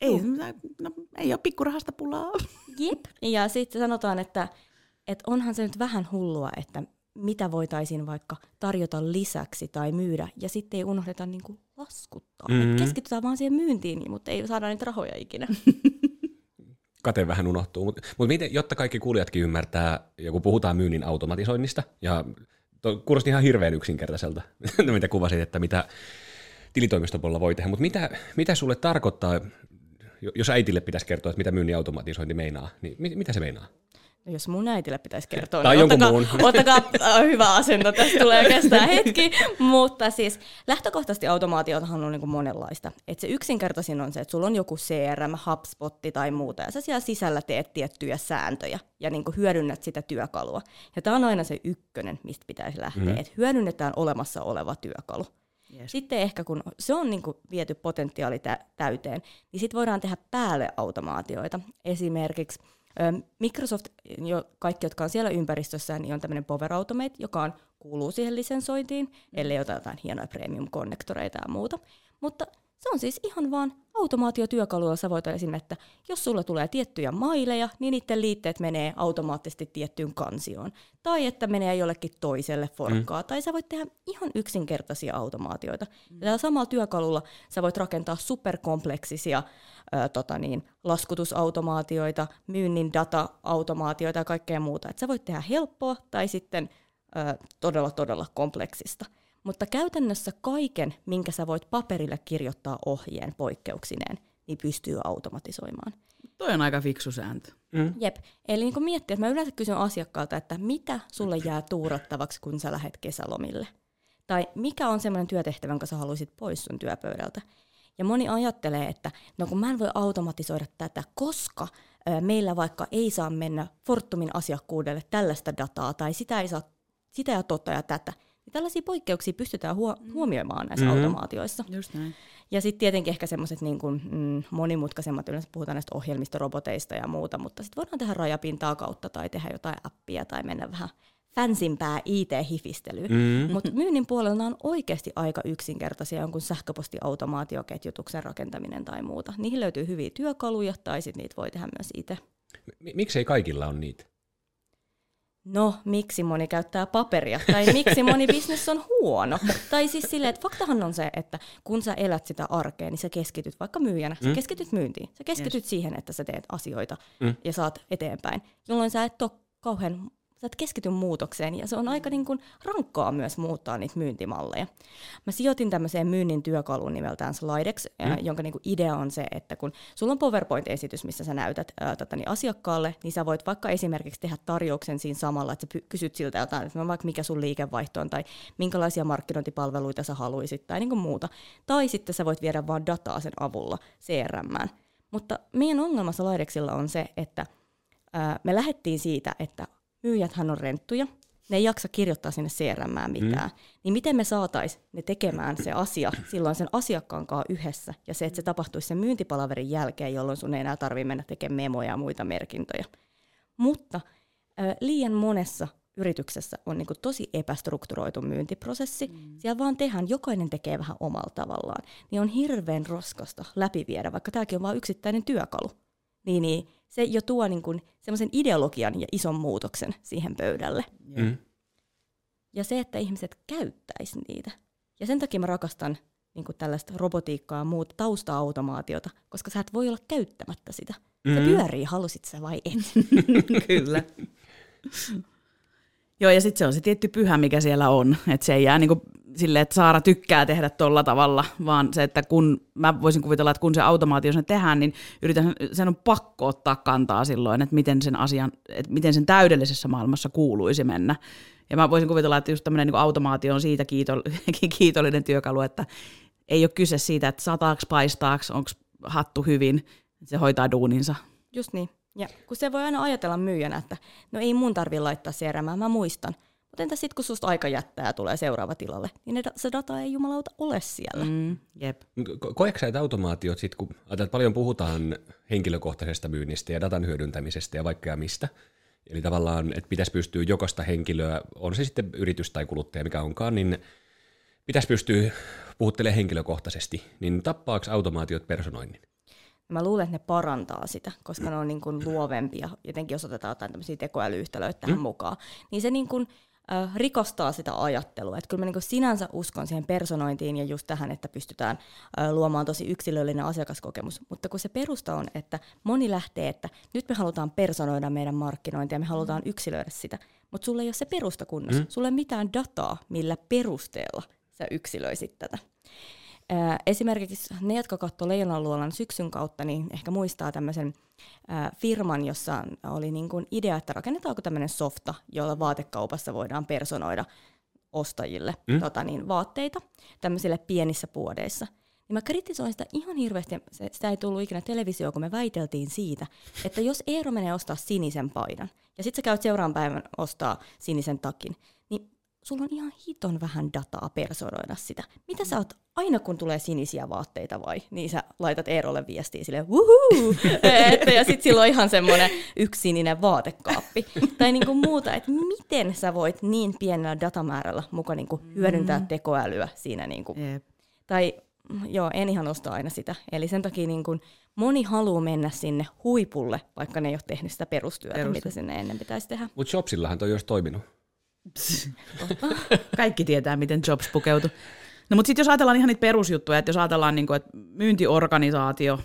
Ei ole pikkurahasta pulaa. Jep. Ja sitten sanotaan, että onhan se nyt vähän hullua, että mitä voitaisiin vaikka tarjota lisäksi tai myydä, ja sitten ei unohdeta niinku laskuttaa. Keskitytään vaan siihen myyntiin, mutta ei saada niitä rahoja ikinä. Kate vähän unohtuu. Mutta miten, jotta kaikki kuulijatkin ymmärtää, ja kun puhutaan myynnin automatisoinnista, ja kuulosti ihan hirveän yksinkertaiselta, mitä kuvasit, että mitä tilitoimistopuolella voi tehdä, mutta mitä sulle tarkoittaa, jos äitille pitäisi kertoa, että mitä myynnin automatisointi meinaa, niin mitä se meinaa? Jos mun äitille pitäisi kertoa, niin ottakaa hyvä asento, tästä tulee kestää hetki. Mutta siis lähtökohtaisesti automaatiotahan on niinku monenlaista. Et se yksinkertaisin on se, että sulla on joku CRM, HubSpot tai muuta, ja sä siellä sisällä teet tiettyjä sääntöjä ja niinku hyödynnät sitä työkalua. Ja tämä on aina se ykkönen, mistä pitäisi lähteä, että hyödynnetään olemassa oleva työkalu. Yes. Sitten ehkä kun se on niinku viety potentiaali täyteen, niin sit voidaan tehdä päälle automaatioita. Esimerkiksi Microsoft, kaikki jotka on siellä ympäristössä, niin on tämmöinen Power Automate, joka kuuluu siihen lisensointiin, ellei ota jotain hienoja premium-konnektoreita ja muuta. Mutta se on siis ihan vaan automaatiotyökalua. Sä voit esimerkiksi, että jos sulla tulee tiettyjä maileja, niin niiden liitteet menee automaattisesti tiettyyn kansioon. Tai että menee jollekin toiselle forkkaa. Tai sä voit tehdä ihan yksinkertaisia automaatioita. Ja tällä samalla työkalulla sä voit rakentaa superkompleksisia laskutusautomaatioita, myynnin data-automaatioita ja kaikkea muuta. Et sä voit tehdä helppoa tai sitten todella kompleksista. Mutta käytännössä kaiken, minkä sä voit paperille kirjoittaa ohjeen poikkeuksineen, niin pystyy automatisoimaan. Toi on aika fiksu sääntö. Jep. Eli niin kun miettii, että mä yleensä kysyn asiakkaalta, että mitä sulle jää tuurattavaksi, kun sä lähet kesälomille. Tai mikä on semmoinen työtehtävä, jonka sä haluaisit pois sun työpöydältä? Ja moni ajattelee, että no kun mä en voi automatisoida tätä, koska meillä vaikka ei saa mennä Fortumin asiakkuudelle tällaista dataa, tai sitä ei saa sitä ja totta ja tätä. Ja tällaisia poikkeuksia pystytään huomioimaan näissä automaatioissa. Just näin. Ja sitten tietenkin ehkä semmoiset niin kuin, monimutkaisemmat, yleensä puhutaan näistä ohjelmistoroboteista ja muuta, mutta sitten voidaan tehdä rajapintaa kautta tai tehdä jotain appia tai mennä vähän fansimpää IT-hifistelyä. Mutta myynnin puolella on oikeasti aika yksinkertaisia, jonkun sähköpostiautomaatioketjutuksen rakentaminen tai muuta. Niihin löytyy hyviä työkaluja tai sitten niitä voi tehdä myös itse. Miksei kaikilla ole niitä? No, miksi moni käyttää paperia, tai miksi moni bisnes on huono. Tai siis silleen, että faktahan on se, että kun sä elät sitä arkea, niin sä keskityt vaikka myyjänä, sä keskityt myyntiin, sä keskityt siihen, että sä teet asioita ja saat eteenpäin, jolloin sä et ole kauhean... Sä et keskity muutokseen, ja se on aika niin kuin rankkaa myös muuttaa niitä myyntimalleja. Mä sijoitin tämmöiseen myynnin työkaluun nimeltään Slidex, jonka niin kuin idea on se, että kun sulla on PowerPoint-esitys, missä sä näytät asiakkaalle, niin sä voit vaikka esimerkiksi tehdä tarjouksen siinä samalla, että sä kysyt siltä jotain, että vaikka mikä sun liikevaihto on, tai minkälaisia markkinointipalveluita sä haluisit, tai niin kuin muuta. Tai sitten sä voit viedä vaan dataa sen avulla CRM:ään. Mutta meidän ongelma Slidexilla on se, että me lähdettiin siitä, että myyjäthän on renttuja, ne ei jaksa kirjoittaa sinne CRM:ään mitään. Niin miten me saataisiin ne tekemään se asia silloin sen asiakkaan kanssa yhdessä, ja se, että se tapahtuisi sen myyntipalaverin jälkeen, jolloin sun ei enää tarvitse mennä tekemään memoja ja muita merkintöjä. Mutta liian monessa yrityksessä on niin kuin tosi epästrukturoitu myyntiprosessi. Siellä vaan tehdään, jokainen tekee vähän omalla tavallaan. Niin on hirveän raskasta läpiviedä, vaikka tämäkin on vain yksittäinen työkalu. Niin se jo tuo niin kuin semmoisen ideologian ja ison muutoksen siihen pöydälle. Ja se, että ihmiset käyttäisi niitä. Ja sen takia mä rakastan niin kuin tällaista robotiikkaa ja muuta tausta-automaatiota, koska sä et voi olla käyttämättä sitä. Se pyörii, halusit sä vai et. Kyllä. Joo, ja sitten se on se tietty pyhä, mikä siellä on. Että se ei jää niin kuin silleen, että Saara tykkää tehdä tolla tavalla, vaan se, että kun mä voisin kuvitella, että kun se automaatio sen tehdään, niin yritän, sen on pakko ottaa kantaa silloin, että miten sen asian, että miten sen täydellisessä maailmassa kuuluisi mennä. Ja mä voisin kuvitella, että just tämmöinen niin kuin automaatio on siitä kiitollinen työkalu, että ei ole kyse siitä, että sataaks, paistaaks, onko hattu hyvin, se hoitaa duuninsa. Just niin. Ja kun se voi aina ajatella myyjänä, että no ei mun tarvitse laittaa CRM:ää, mä muistan. Mutta entä sitten, kun susta aika jättää tulee seuraava tilalle, niin se data ei jumalauta ole siellä. Jep. Koetko sä, että automaatiot, sit, kun paljon puhutaan henkilökohtaisesta myynnistä ja datan hyödyntämisestä ja vaikka ja mistä, eli tavallaan, että pitäisi pystyä jokaista henkilöä, on se sitten yritys tai kuluttaja, mikä onkaan, niin pitäisi pystyä puhuttelemaan henkilökohtaisesti, niin tappaako automaatiot personoinnin? Mä luulen, että ne parantaa sitä, koska ne on niin kuin luovempia, jotenkin jos otetaan jotain tämmöisiä tekoälyyhtälöitä tähän mukaan, niin se niin kuin rikastaa sitä ajattelua. Että kyllä mä niin kuin sinänsä uskon siihen personointiin ja just tähän, että pystytään luomaan tosi yksilöllinen asiakaskokemus, mutta kun se perusta on, että moni lähtee, että nyt me halutaan personoida meidän markkinointia, me halutaan yksilöidä sitä, mutta sulla ei ole se perusta kunnossa, sulla ei mitään dataa, millä perusteella sä yksilöisit tätä. Esimerkiksi ne, jotka katsoi Leijonan luolan syksyn kautta, niin ehkä muistaa tämmöisen firman, jossa oli niin kuin idea, että rakennetaanko tämmöinen softa, jolla vaatekaupassa voidaan personoida ostajille vaatteita tämmöisille pienissä puodeissa. Niin mä kritisoin sitä ihan hirveästi, sitä ei tullut ikinä televisioon, kun me väiteltiin siitä, että jos Eero menee ostaa sinisen paidan, ja sit sä käyt seuraavan päivän ostaa sinisen takin, niin sulla on ihan hiton vähän dataa personoida sitä. Mitä sä oot aina kun tulee sinisiä vaatteita vai, niin sä laitat Eerolle viestiä silleen wuhuu, ja sit sillä on ihan semmoinen yksi sininen vaatekaappi. Tai niinku muuta, että miten sä voit niin pienellä datamäärällä muka niinku hyödyntää tekoälyä siinä. Niinku. Tai joo, en ihan osta aina sitä. Eli sen takia niinku moni haluaa mennä sinne huipulle, vaikka ne ei ole tehnyt sitä perustyötä, mitä sinne ennen pitäisi tehdä. Mutta Jobsillahan toi olisi toiminut. Kaikki tietää, miten Jobs pukeutui. No mutta sitten jos ajatellaan ihan niitä perusjuttuja, että jos ajatellaan niinku, että myyntiorganisaatio,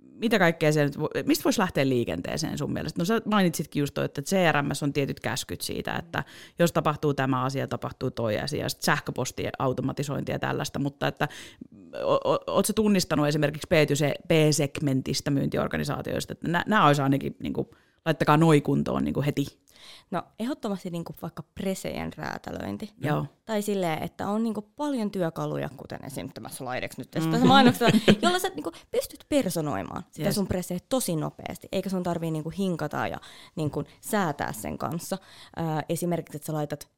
mitä kaikkea se, mistä voisi lähteä liikenteeseen sun mielestä? No sä mainitsitkin just toi, että CRM:s on tietyt käskyt siitä, että jos tapahtuu tämä asia, tapahtuu toi asia, ja sitten sähköpostia, automatisointia ja tällaista, mutta että ootko tunnistanut esimerkiksi B-segmentistä myyntiorganisaatioista, että nämä olisi ainakin, niinku, laittakaa noi kuntoon niinku heti? No ehdottomasti niinku vaikka presejen räätälöinti. Joo. Tai silleen, että on niinku paljon työkaluja, kuten esimerkiksi tämä Slidex nyt tässä mainoksessa, jolla sä niinku pystyt personoimaan sitä sun preseä tosi nopeasti, eikä sun tarvii niinku hinkata ja niinku säätää sen kanssa. Esimerkiksi, että sä laitat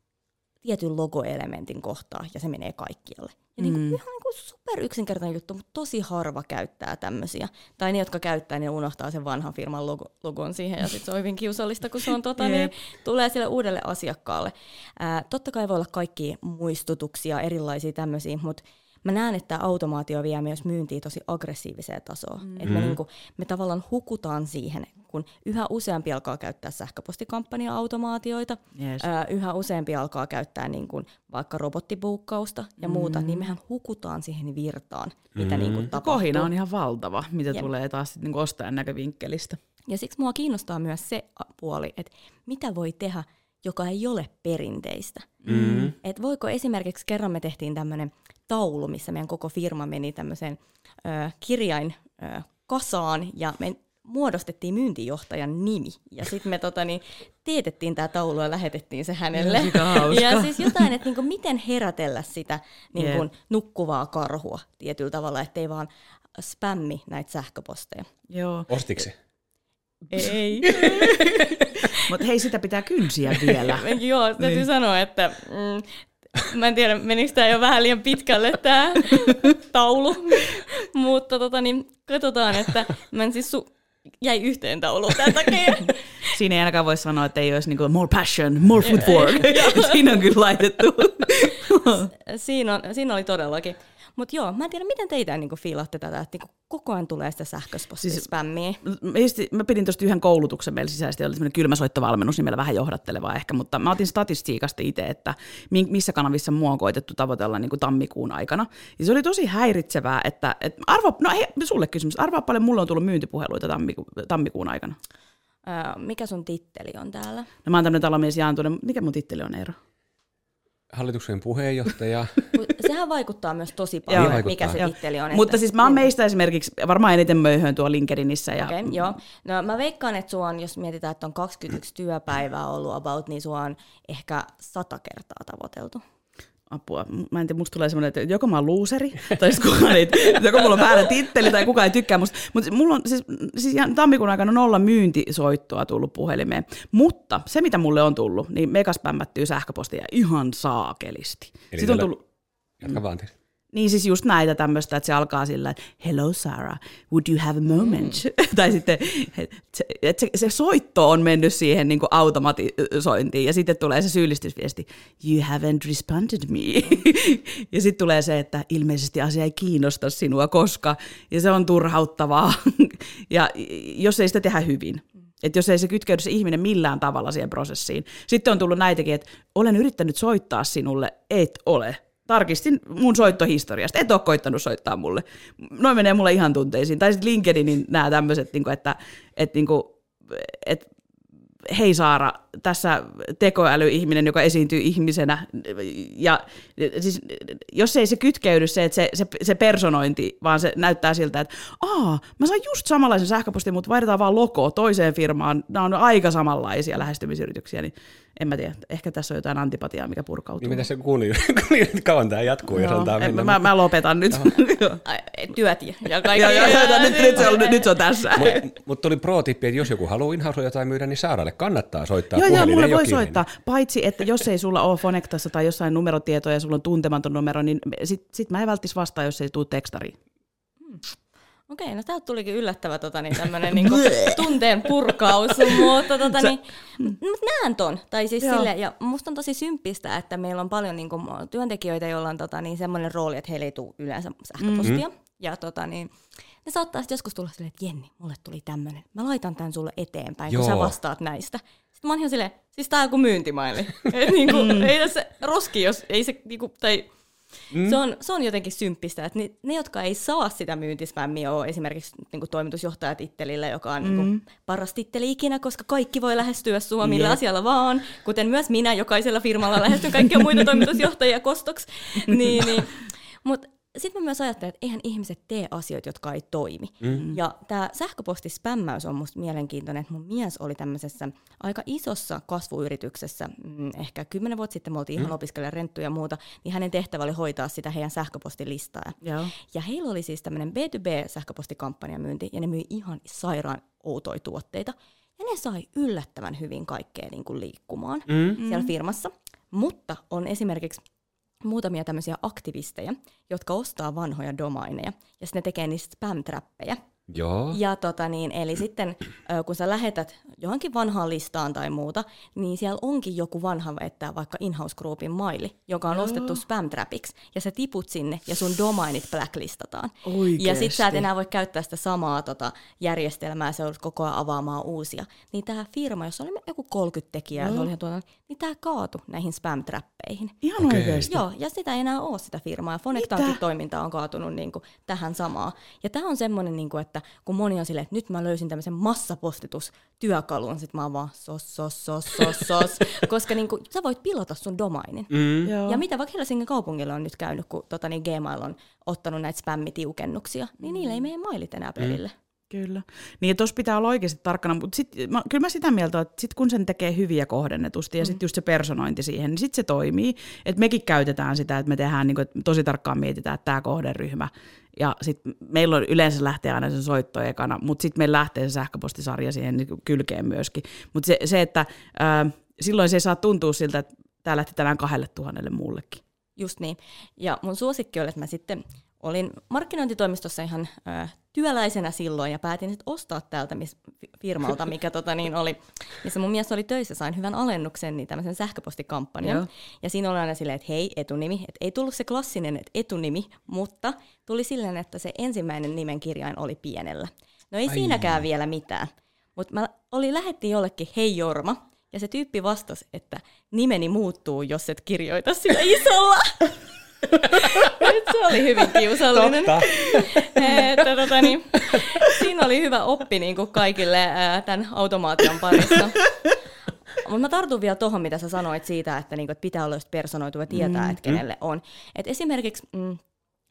tietyn logoelementin kohtaa ja se menee kaikkialle. Ja niinku, ihan niinku super yksinkertainen juttu, mutta tosi harva käyttää tämmöisiä. Tai ne, jotka käyttää, ne unohtaa sen vanhan firman logon siihen ja sit se on hyvin kiusallista, kun se on niin, tulee sille uudelle asiakkaalle. Totta kai voi olla kaikkia muistutuksia, erilaisia tämmöisiä, mutta mä näen, että automaatio vie myös myyntiä tosi aggressiiviseen tasoon. Et me tavallaan hukutaan siihen, kun yhä useampi alkaa käyttää sähköpostikambanja-automaatioita, yhä useampi alkaa käyttää niin kun vaikka robottibuukkausta ja muuta, niin mehän hukutaan siihen virtaan, mitä niin kun tapahtuu. Kohina on ihan valtava, mitä tulee taas niin kun ostajan näkövinkkelistä. Ja siksi mua kiinnostaa myös se puoli, että mitä voi tehdä, joka ei ole perinteistä. Et voiko esimerkiksi, kerran me tehtiin tämmöinen taulu, missä meidän koko firma meni tämmöiseen kirjainkasaan ja me muodostettiin myyntijohtajan nimi. Ja sitten me teetettiin tämä taulu ja lähetettiin se hänelle. Ja siis jotain, että niinku, miten herätellä sitä niinku, nukkuvaa karhua tietyllä tavalla, ettei vaan spämmi näitä sähköposteja. Joo. Ostiksi? Ei. Mutta hei, sitä pitää kynsiä vielä. Joo, täytyy sanoa, että... Mä en tiedä, menikö tää jo vähän liian pitkälle tää taulu, mutta katsotaan, että mä en siis jäi yhteen tauluun tämän takia. Siinä ei ainakaan voi sanoa, että ei olisi niinku more passion, more footwork. Siinä on kyllä laitettu. Siinä oli todellakin. Mutta joo, mä en tiedä, miten teitä niinku fiilaatte tätä, että niinku koko ajan tulee sitä sähköpostispämmiä. Siis, mä pidin tuosta yhden koulutuksen meillä sisäisesti, oli semmoinen kylmäsoittovalmennus, niin meillä vähän johdattelevaa ehkä, mutta mä otin statistiikasta itse, että missä kanavissa mua on koitettu tavoitella niinku tammikuun aikana. Ja se oli tosi häiritsevää, että sulle kysymys, arvaa paljon mulle on tullut myyntipuheluita tammikuun aikana. Mikä sun titteli on täällä? No mä oon tämmöinen talomies Jaantunen, mikä mun titteli on, Eero? Hallituksen puheenjohtaja. Sehän vaikuttaa myös tosi paljon, mikä se titteli on. Mutta siis mä oon meistä esimerkiksi varmaan eniten möyhöön tuo LinkedInissä. Okei, joo. No mä veikkaan, että sua on, jos mietitään, että on 21 työpäivää ollut about, niin sua on ehkä 100 kertaa tavoiteltu. Apua. Mä en tiedä, musta tulee semmoinen, että joko mä oon luuseri, tai joko mulla on väärä titteli, tai kukaan ei tykkää musta. Mutta mulla on siis tammikuun aikana 0 myyntisoittoa tullut puhelimeen. Mutta se, mitä mulle on tullut, niin megaspämmättyy sähköpostia ihan saakelisti. Eli sitten on tullut... Jatka vaan tietysti. Niin siis just näitä tämmöistä, että se alkaa sillä, että hello Saara, would you have a moment? Tai sitten, että se soitto on mennyt siihen niin kuin automatisointiin ja sitten tulee se syyllistysviesti, you haven't responded me. Ja sitten tulee se, että ilmeisesti asia ei kiinnosta sinua koska, ja se on turhauttavaa, ja jos ei sitä tehdä hyvin. Että jos ei se kytkeydy se ihminen millään tavalla siihen prosessiin. Sitten on tullut näitäkin, että olen yrittänyt soittaa sinulle, et ole. Tarkistin mun soittohistoriasta. Et ole koittanut soittaa mulle. Noin menee mulle ihan tunteisiin. Tai sitten LinkedInin nämä tämmöiset, että hei Saara, tässä tekoälyihminen, joka esiintyy ihmisenä. Ja siis, jos ei se kytkeydy se, että se personointi, vaan se näyttää siltä, että mä sain just samanlaisen sähköpostin, mutta vaihdetaan vaan logo toiseen firmaan. Nämä on aika samanlaisia lähestymisyrityksiä, niin en mä tiedä. Ehkä tässä on jotain antipatiaa, mikä purkautuu. Niin mitä se kuulin kauan tämä jatkuu, jos antaa mennä. Mä lopetan nyt. Työt ja kaikki. Nyt se on tässä. Mutta tuli pro-tippi, että jos joku haluaa Inhousella jotain myydä, niin Saaralle kannattaa soittaa. Joo, mulle voi soittaa. Paitsi, että jos ei sulla ole Fonectassa tai jossain numerotietoja ja sulla on tuntematon numero, niin sit mä en välttis vastaa, jos ei tule tekstariin. Okei, no täältä tulikin yllättävä tämmönen niinku tunteen purkaus, mutta näen ton. Tai siis silleen, ja musta on tosi symppistä, että meillä on paljon niinku työntekijöitä, joilla on semmoinen rooli, että heille ei tule yleensä sähköpostia. Ja ne saattaa sitten joskus tulla silleen, että Jenni, mulle tuli tämmönen. Mä laitan tän sulle eteenpäin, kun sä vastaat näistä. Sitten mä oon ihan silleen, siis tää on joku myyntimaili. Niinku, ei tässä roski, jos ei se niinku, tai... Se on jotenkin symppistä, että ne, jotka ei saa sitä myyntispämmiä, on esimerkiksi niin toimitusjohtajatittelillä, joka on niin paras titteli ikinä, koska kaikki voi lähestyä sua millä asialla vaan, kuten myös minä jokaisella firmalla lähestyn kaikkia muita toimitusjohtajia kostoksi. Mutta sitten mä myös ajattelen, että eihän ihmiset tee asioita, jotka ei toimi. Mm. Ja tämä sähköpostispämmäys on musta mielenkiintoinen, että mun mies oli tämmöisessä aika isossa kasvuyrityksessä, ehkä 10 vuotta sitten me oltiin ihan opiskelijan renttuja ja muuta, niin hänen tehtävä oli hoitaa sitä heidän sähköpostilistaa. Yeah. Ja heillä oli siis tämmöinen B2B-sähköpostikampanjamyynti, ja ne myi ihan sairaan outoja tuotteita, ja ne sai yllättävän hyvin kaikkea niin kuin liikkumaan siellä firmassa. Mutta on esimerkiksi muutamia tämmöisiä aktivisteja, jotka ostaa vanhoja domaineja, ja sitten ne tekee niistä spam-trappejä. Joo. Ja eli sitten kun sä lähetät johonkin vanhaan listaan tai muuta, niin siellä onkin joku vanha, että vaikka Inhouse Groupin maili, joka on ostettu spam-trappiksi, ja sä tiput sinne, ja sun domainit blacklistataan. Oikeesti. Ja sit sä et enää voi käyttää sitä samaa järjestelmää, se on koko ajan avaamaan uusia. Niin tää firma, jossa oli joku 30 tekijää, niin tää kaatui näihin spam-trappeihin. Ihan oikeesti? Joo, ja sitä ei enää ole sitä firmaa, ja Fonectankin toiminta on kaatunut niinku tähän samaan. Ja tää on semmonen, niinku, että kun moni on silleen, että nyt mä löysin tämmöisen massapostitustyökalun, sit mä oon vaan sos, koska niinku, sä voit pilata sun domainin. Ja mitä vaikka Helsingin kaupungilla on nyt käynyt, kun Gmail on ottanut näitä spämmitiukennuksia, niin niillä ei mene mailit enää pelille. Kyllä. Niin tuossa pitää olla oikeasti tarkkana, mutta kyllä mä sitä mieltä, että sit kun sen tekee hyviä kohdennetusti ja sitten just se personointi siihen, niin sitten se toimii. Että mekin käytetään sitä, että me tehdään niin kuin, että tosi tarkkaan mietitään, että tämä kohderyhmä. Ja sitten meillä on yleensä lähtee aina sen soitto ekana, mutta sitten meillä lähtee se sähköpostisarja siihen kylkeen myöskin. Mutta se, että silloin se ei saa tuntua siltä, että tämä lähti tänään 2000 muullekin. Just niin. Ja mun suosikki oli, että mä sitten olin markkinointitoimistossa ihan työläisenä silloin ja päätin sitten ostaa täältä firmalta, mikä missä mun mies oli töissä, sain hyvän alennuksen, niin tämmöisen sähköpostikampanjan. Joo. Ja siinä oli aina silleen, että hei, etunimi. Et ei tullut se klassinen etunimi, mutta tuli silleen, että se ensimmäinen nimen kirjain oli pienellä. No ei siinäkään vielä mitään, mutta lähettiin jollekin hei Jorma, ja se tyyppi vastasi, että nimeni muuttuu, jos et kirjoita sitä isolla. Nyt se oli hyvin kiusallinen. Siinä oli hyvä oppi niin kuin kaikille tämän automaation parissa. Mutta mä tartun vielä tuohon, mitä sä sanoit siitä, että, niin kuin, että pitää olla just personoitua ja tietää, että kenelle on. Et esimerkiksi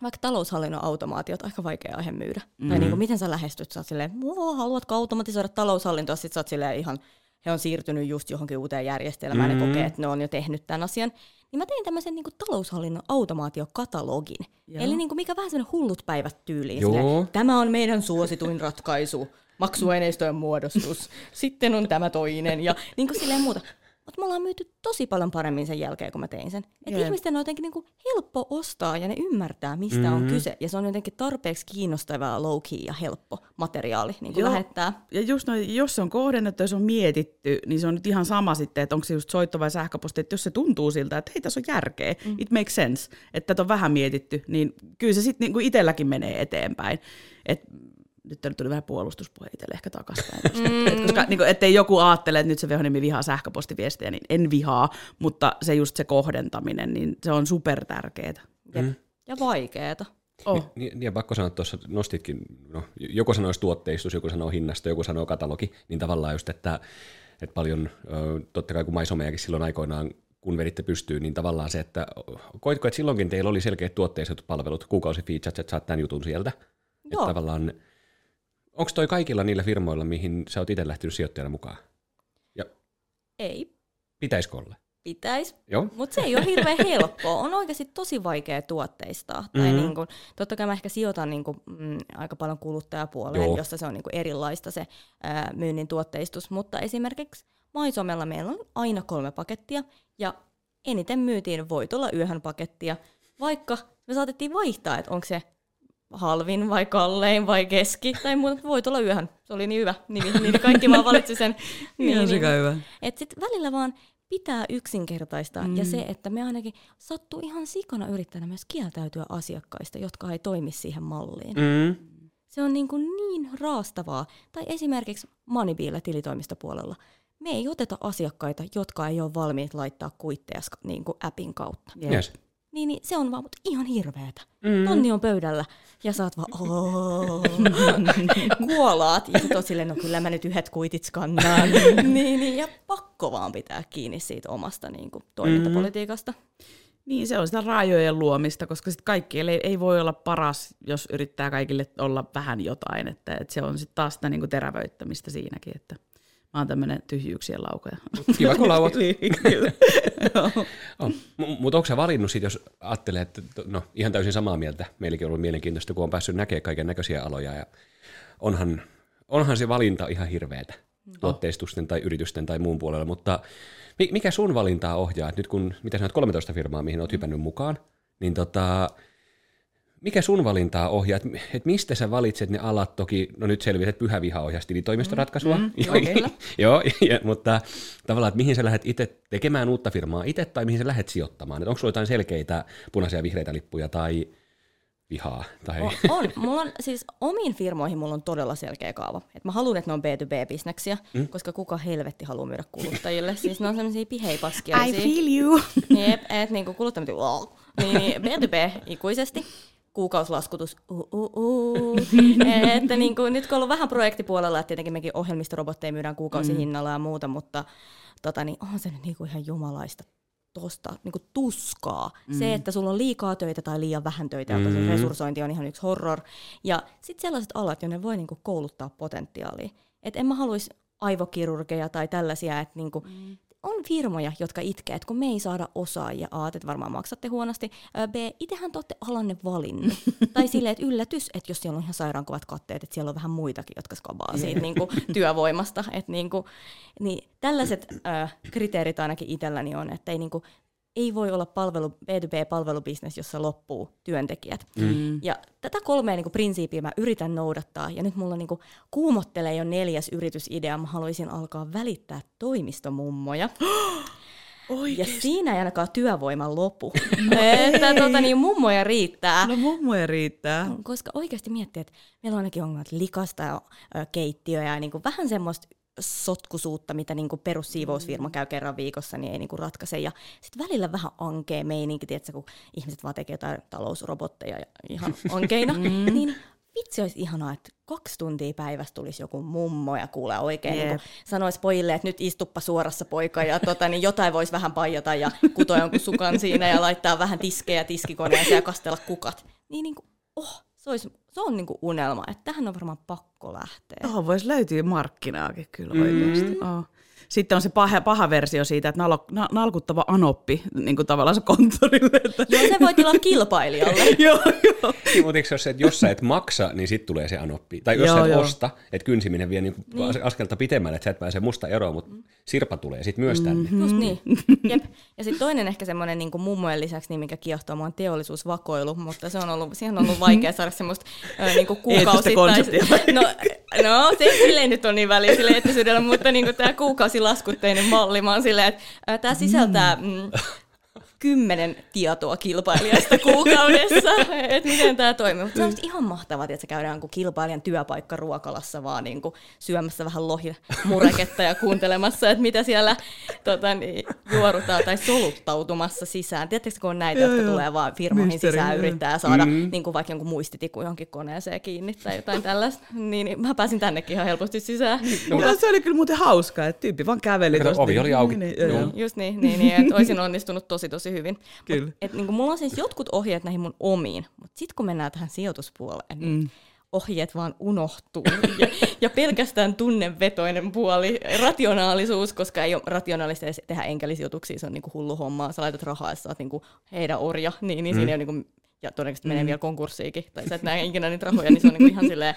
vaikka taloushallinnon automaatiot, aika vaikea aihe myydä. Tai niin kuin, miten sä lähestyt, sä oot silleen, haluatko automatisoida taloushallintoa, sit sä oot silleen ihan, he on siirtynyt just johonkin uuteen järjestelmään, ne kokee, että ne on jo tehnyt tämän asian. Niin mä tein tämmöisen niinku taloushallinnon automaatiokatalogin. Joo. Eli niinku mikä vähän semmoinen hullut päivät tyyliin. Tämä on meidän suosituin ratkaisu, maksuaineistojen muodostus, sitten on tämä toinen ja niinku silleen muuta. Mutta me ollaan myyty tosi paljon paremmin sen jälkeen, kun mä tein sen. Että ihmisten on jotenkin niinku helppo ostaa ja ne ymmärtää, mistä on kyse. Ja se on jotenkin tarpeeksi kiinnostavaa, low-key ja helppo materiaali niinku lähettää. Ja just jos se on kohdennettu ja se on mietitty, niin se on nyt ihan sama sitten, että onko se just soitto vai sähköposti. Että jos se tuntuu siltä, että hei, tässä on järkeä, it makes sense, että tätä on vähän mietitty, niin kyllä se sitten niinku itselläkin menee eteenpäin. Nyt tuli vähän puolustuspuhe itselle ehkä takaspäin. Koska niin kuin, ettei joku ajattele, että nyt se Vehoniemi vihaa sähköpostiviestejä, niin en vihaa, mutta se just se kohdentaminen, niin se on supertärkeetä. Ja vaikeeta. Niin, pakko sanoa, että tuossa nostitkin, joku sanoisi tuotteistus, joku sanoo hinnasta, joku sanoo katalogi, niin tavallaan just, että paljon, totta kai kun MySomeakin silloin aikoinaan, kun veditte pystyyn, niin tavallaan se, että koitko, että silloinkin teillä oli selkeät tuotteistetut palvelut, kuukausifeaturet, että saat tämän jutun sieltä. Että tavallaan onko toi kaikilla niillä firmoilla, mihin sä oot itse lähtenyt sijoittajana mukaan? Ja ei. Pitäisikö olla? Pitäis, mutta se ei ole hirveän helppoa. On oikeasti tosi vaikea tuotteistaa. Tai niin kun, totta kai mä ehkä sijoitan niin kun, aika paljon kuluttajapuoleen, jossa se on niin kun erilaista se myynnin tuotteistus. Mutta esimerkiksi MySomella meillä on aina 3 pakettia, ja eniten myytiin voitolla-yöhön pakettia, vaikka me saatettiin vaihtaa, että onko se halvin vai kallein vai keski tai muuta, voi tulla yöhön. Se oli niin hyvä, niin kaikki vaan valitsi sen. Niin. Että sitten välillä vaan pitää yksinkertaistaa. Ja se, että me ainakin sattuu ihan sikana yrittänä myös kieltäytyä asiakkaista, jotka ei toimi siihen malliin. Se on niin raastavaa. Tai esimerkiksi Moneybeella tilitoimistopuolella. Me ei oteta asiakkaita, jotka ei ole valmiit laittaa kuitteja niin kuin appin kautta. Yes. Niin se on vaan mut ihan hirveetä. Tonni on pöydällä ja sä oot vaan kuolaat. Ja sit oot silleen, no kyllä mä nyt 1 kuitit skannaan. Ja pakko vaan pitää kiinni siitä omasta niinku toimintapolitiikasta. Niin, se on sitä rajojen luomista, koska sitten kaikki ei voi olla paras, jos yrittää kaikille olla vähän jotain. Että se on sitten taas sitä niinku terävöittämistä siinäkin, että mä oon tämmöinen tyhjyyksien laukoja. Kiva, kun lauat. Mutta onko sä valinnut sitten, jos ajattelee, että no, ihan täysin samaa mieltä, meilläkin on ollut mielenkiintoista, kun on päässyt näkemään kaiken näköisiä aloja. Ja onhan se valinta ihan hirveätä tuotteistusten tai yritysten tai muun puolella, mutta mikä sun valintaa ohjaa? Et nyt kun, mitä sanoit, 13 firmaa, mihin olet hypännyt mukaan, niin mikä sun valintaa ohjaa? Et mistä sä valitset ne alat? Toki, no nyt selvität pyhäviha ohjaisi tilitoimistoratkaisua. Joo, mutta tavallaan, että mihin sä lähdet itse tekemään uutta firmaa itse tai mihin sä lähdet sijoittamaan? Et onko sulla jotain selkeitä punaisia ja vihreitä lippuja tai vihaa? Tai... On. Mulla on siis omiin firmoihin mulla on todella selkeä kaava. Et mä haluan, että ne on B2B-bisneksiä, koska kuka helvetti haluaa myydä kuluttajille. Siis ne on sellaisia piheipaskia. I feel you. Jep, et niinku kuluttajille, niin B2B ikuisesti. Kuukauslaskutus, että niin kuin, nyt kun on ollut vähän projektipuolella, että tietenkin mekin ohjelmistorobotteja myydään kuukausihinnalla ja muuta, mutta niin onhan se nyt niin kuin ihan jumalaista tosta niin kuin tuskaa. Se, että sulla on liikaa töitä tai liian vähän töitä, ja se resursointi on ihan yksi horror. Ja sitten sellaiset alat, joiden voi niin kuin kouluttaa potentiaalia. Et en mä haluaisi aivokirurgeja tai tällaisia, että niin kuin, on firmoja, jotka itkee, että kun me ei saada osaajia, A, että varmaan maksatte huonosti, B, itsehän te olette alanne valinnut. Tai silleen, että yllätys, että jos siellä on ihan sairaankovat katteet, että siellä on vähän muitakin, jotka skabaa siitä niinku, työvoimasta. Et, niinku, niin, tällaiset kriteerit ainakin itselläni on, että ei, niinku, ei voi olla B2B-palvelubisnes, jossa loppuu työntekijät. Ja tätä 3 niinku, prinsiipiä mä yritän noudattaa, ja nyt mulla niinku, kuumottelee jo 4. yritysidea, mä haluaisin alkaa välittää toimistomummoja. Oikeesti? Ja siinä ei ainakaan työvoiman lopu. Että niin, mummoja riittää. No mummoja riittää. Koska oikeasti miettii, että meillä on ainakin ongelmat likasta ja keittiöä ja niin kuin vähän semmoista sotkusuutta, mitä niin kuin perussiivousfirma käy kerran viikossa, niin ei niin kuin ratkaise. Ja sitten välillä vähän ankea meininki, tiedätkö, kun ihmiset vaan tekee jotain talousrobotteja ja ihan ankeina, niin vitsi, olisi ihanaa, että 2 tuntia päivässä tulisi joku mummo ja kuulee oikein, niin sanoisi pojille, että nyt istuppa suorassa poika ja niin jotain voisi vähän paijata ja kutoa jonkun sukan siinä ja laittaa vähän tiskejä tiskikoneeseen ja kastella kukat. Se on niin kuin unelma, että tähän on varmaan pakko lähteä. Tuohon voisi löytyä markkinaakin kyllä oikeasti. Oh. Sitten on se paha versio siitä, että nalkuttava anoppi niin kuin tavallaan se konttorille. Että... Joo, se voi tilaa kilpailijalle. Joo. Mutta eikö se, että jos sä et maksa, niin sitten tulee se anoppi. Tai jos sä et osta, että kynsiminen vie niin. Askelta pitemmälle, että sä et pääse musta eroon, mutta sirpa tulee sitten myös tänne. Just niin. Jep. Ja sitten toinen ehkä semmoinen niin kuin mummojen lisäksi, niin mikä kiehtoo mua, on teollisuusvakoilu, mutta siihen on ollut vaikea saada semmoista niin kuin kuukausittaista. No, se ei nyt ole niin väliä sille etisyydellä, mutta niin kuin tämä kuukausilaskutteinen malli, mä oon silleen, että tämä sisältää 10 tietoa kilpailijasta kuukaudessa, että miten tämä toimii. Mutta se on ihan mahtavaa, että käydään kilpailijan työpaikka ruokalassa vaan niin kuin syömässä vähän lohimureketta ja kuuntelemassa, että mitä siellä juorutaan tai soluttautumassa sisään. Tiedättekö, kun on näitä, jotka tulee vaan firmoihin sisään yrittää saada niin kuin vaikka jonkun muistitikun johonkin koneeseen kiinni tai jotain tällaista, niin mä pääsin tännekin ihan helposti sisään. Se oli kyllä muuten hauskaa, että tyyppi vaan käveli. Ovi oli auki. Just niin, että olisin onnistunut tosi hyvin. Mut, niinku, mulla on siis jotkut ohjeet näihin mun omiin, mutta sitten kun mennään tähän sijoituspuoleen, niin ohjeet vaan unohtuu. ja pelkästään tunnevetoinen puoli, rationaalisuus, koska ei ole rationaalista edes tehdä enkelisijoituksia, se on niinku hullu hommaa, sä laitat rahaa ja sä oot niinku heidän orja, niin siinä ei ole niinku, ja todennäköisesti menee vielä konkurssiikin, tai sä et näe ikinä niitä rahoja, niin se on niinku ihan silleen,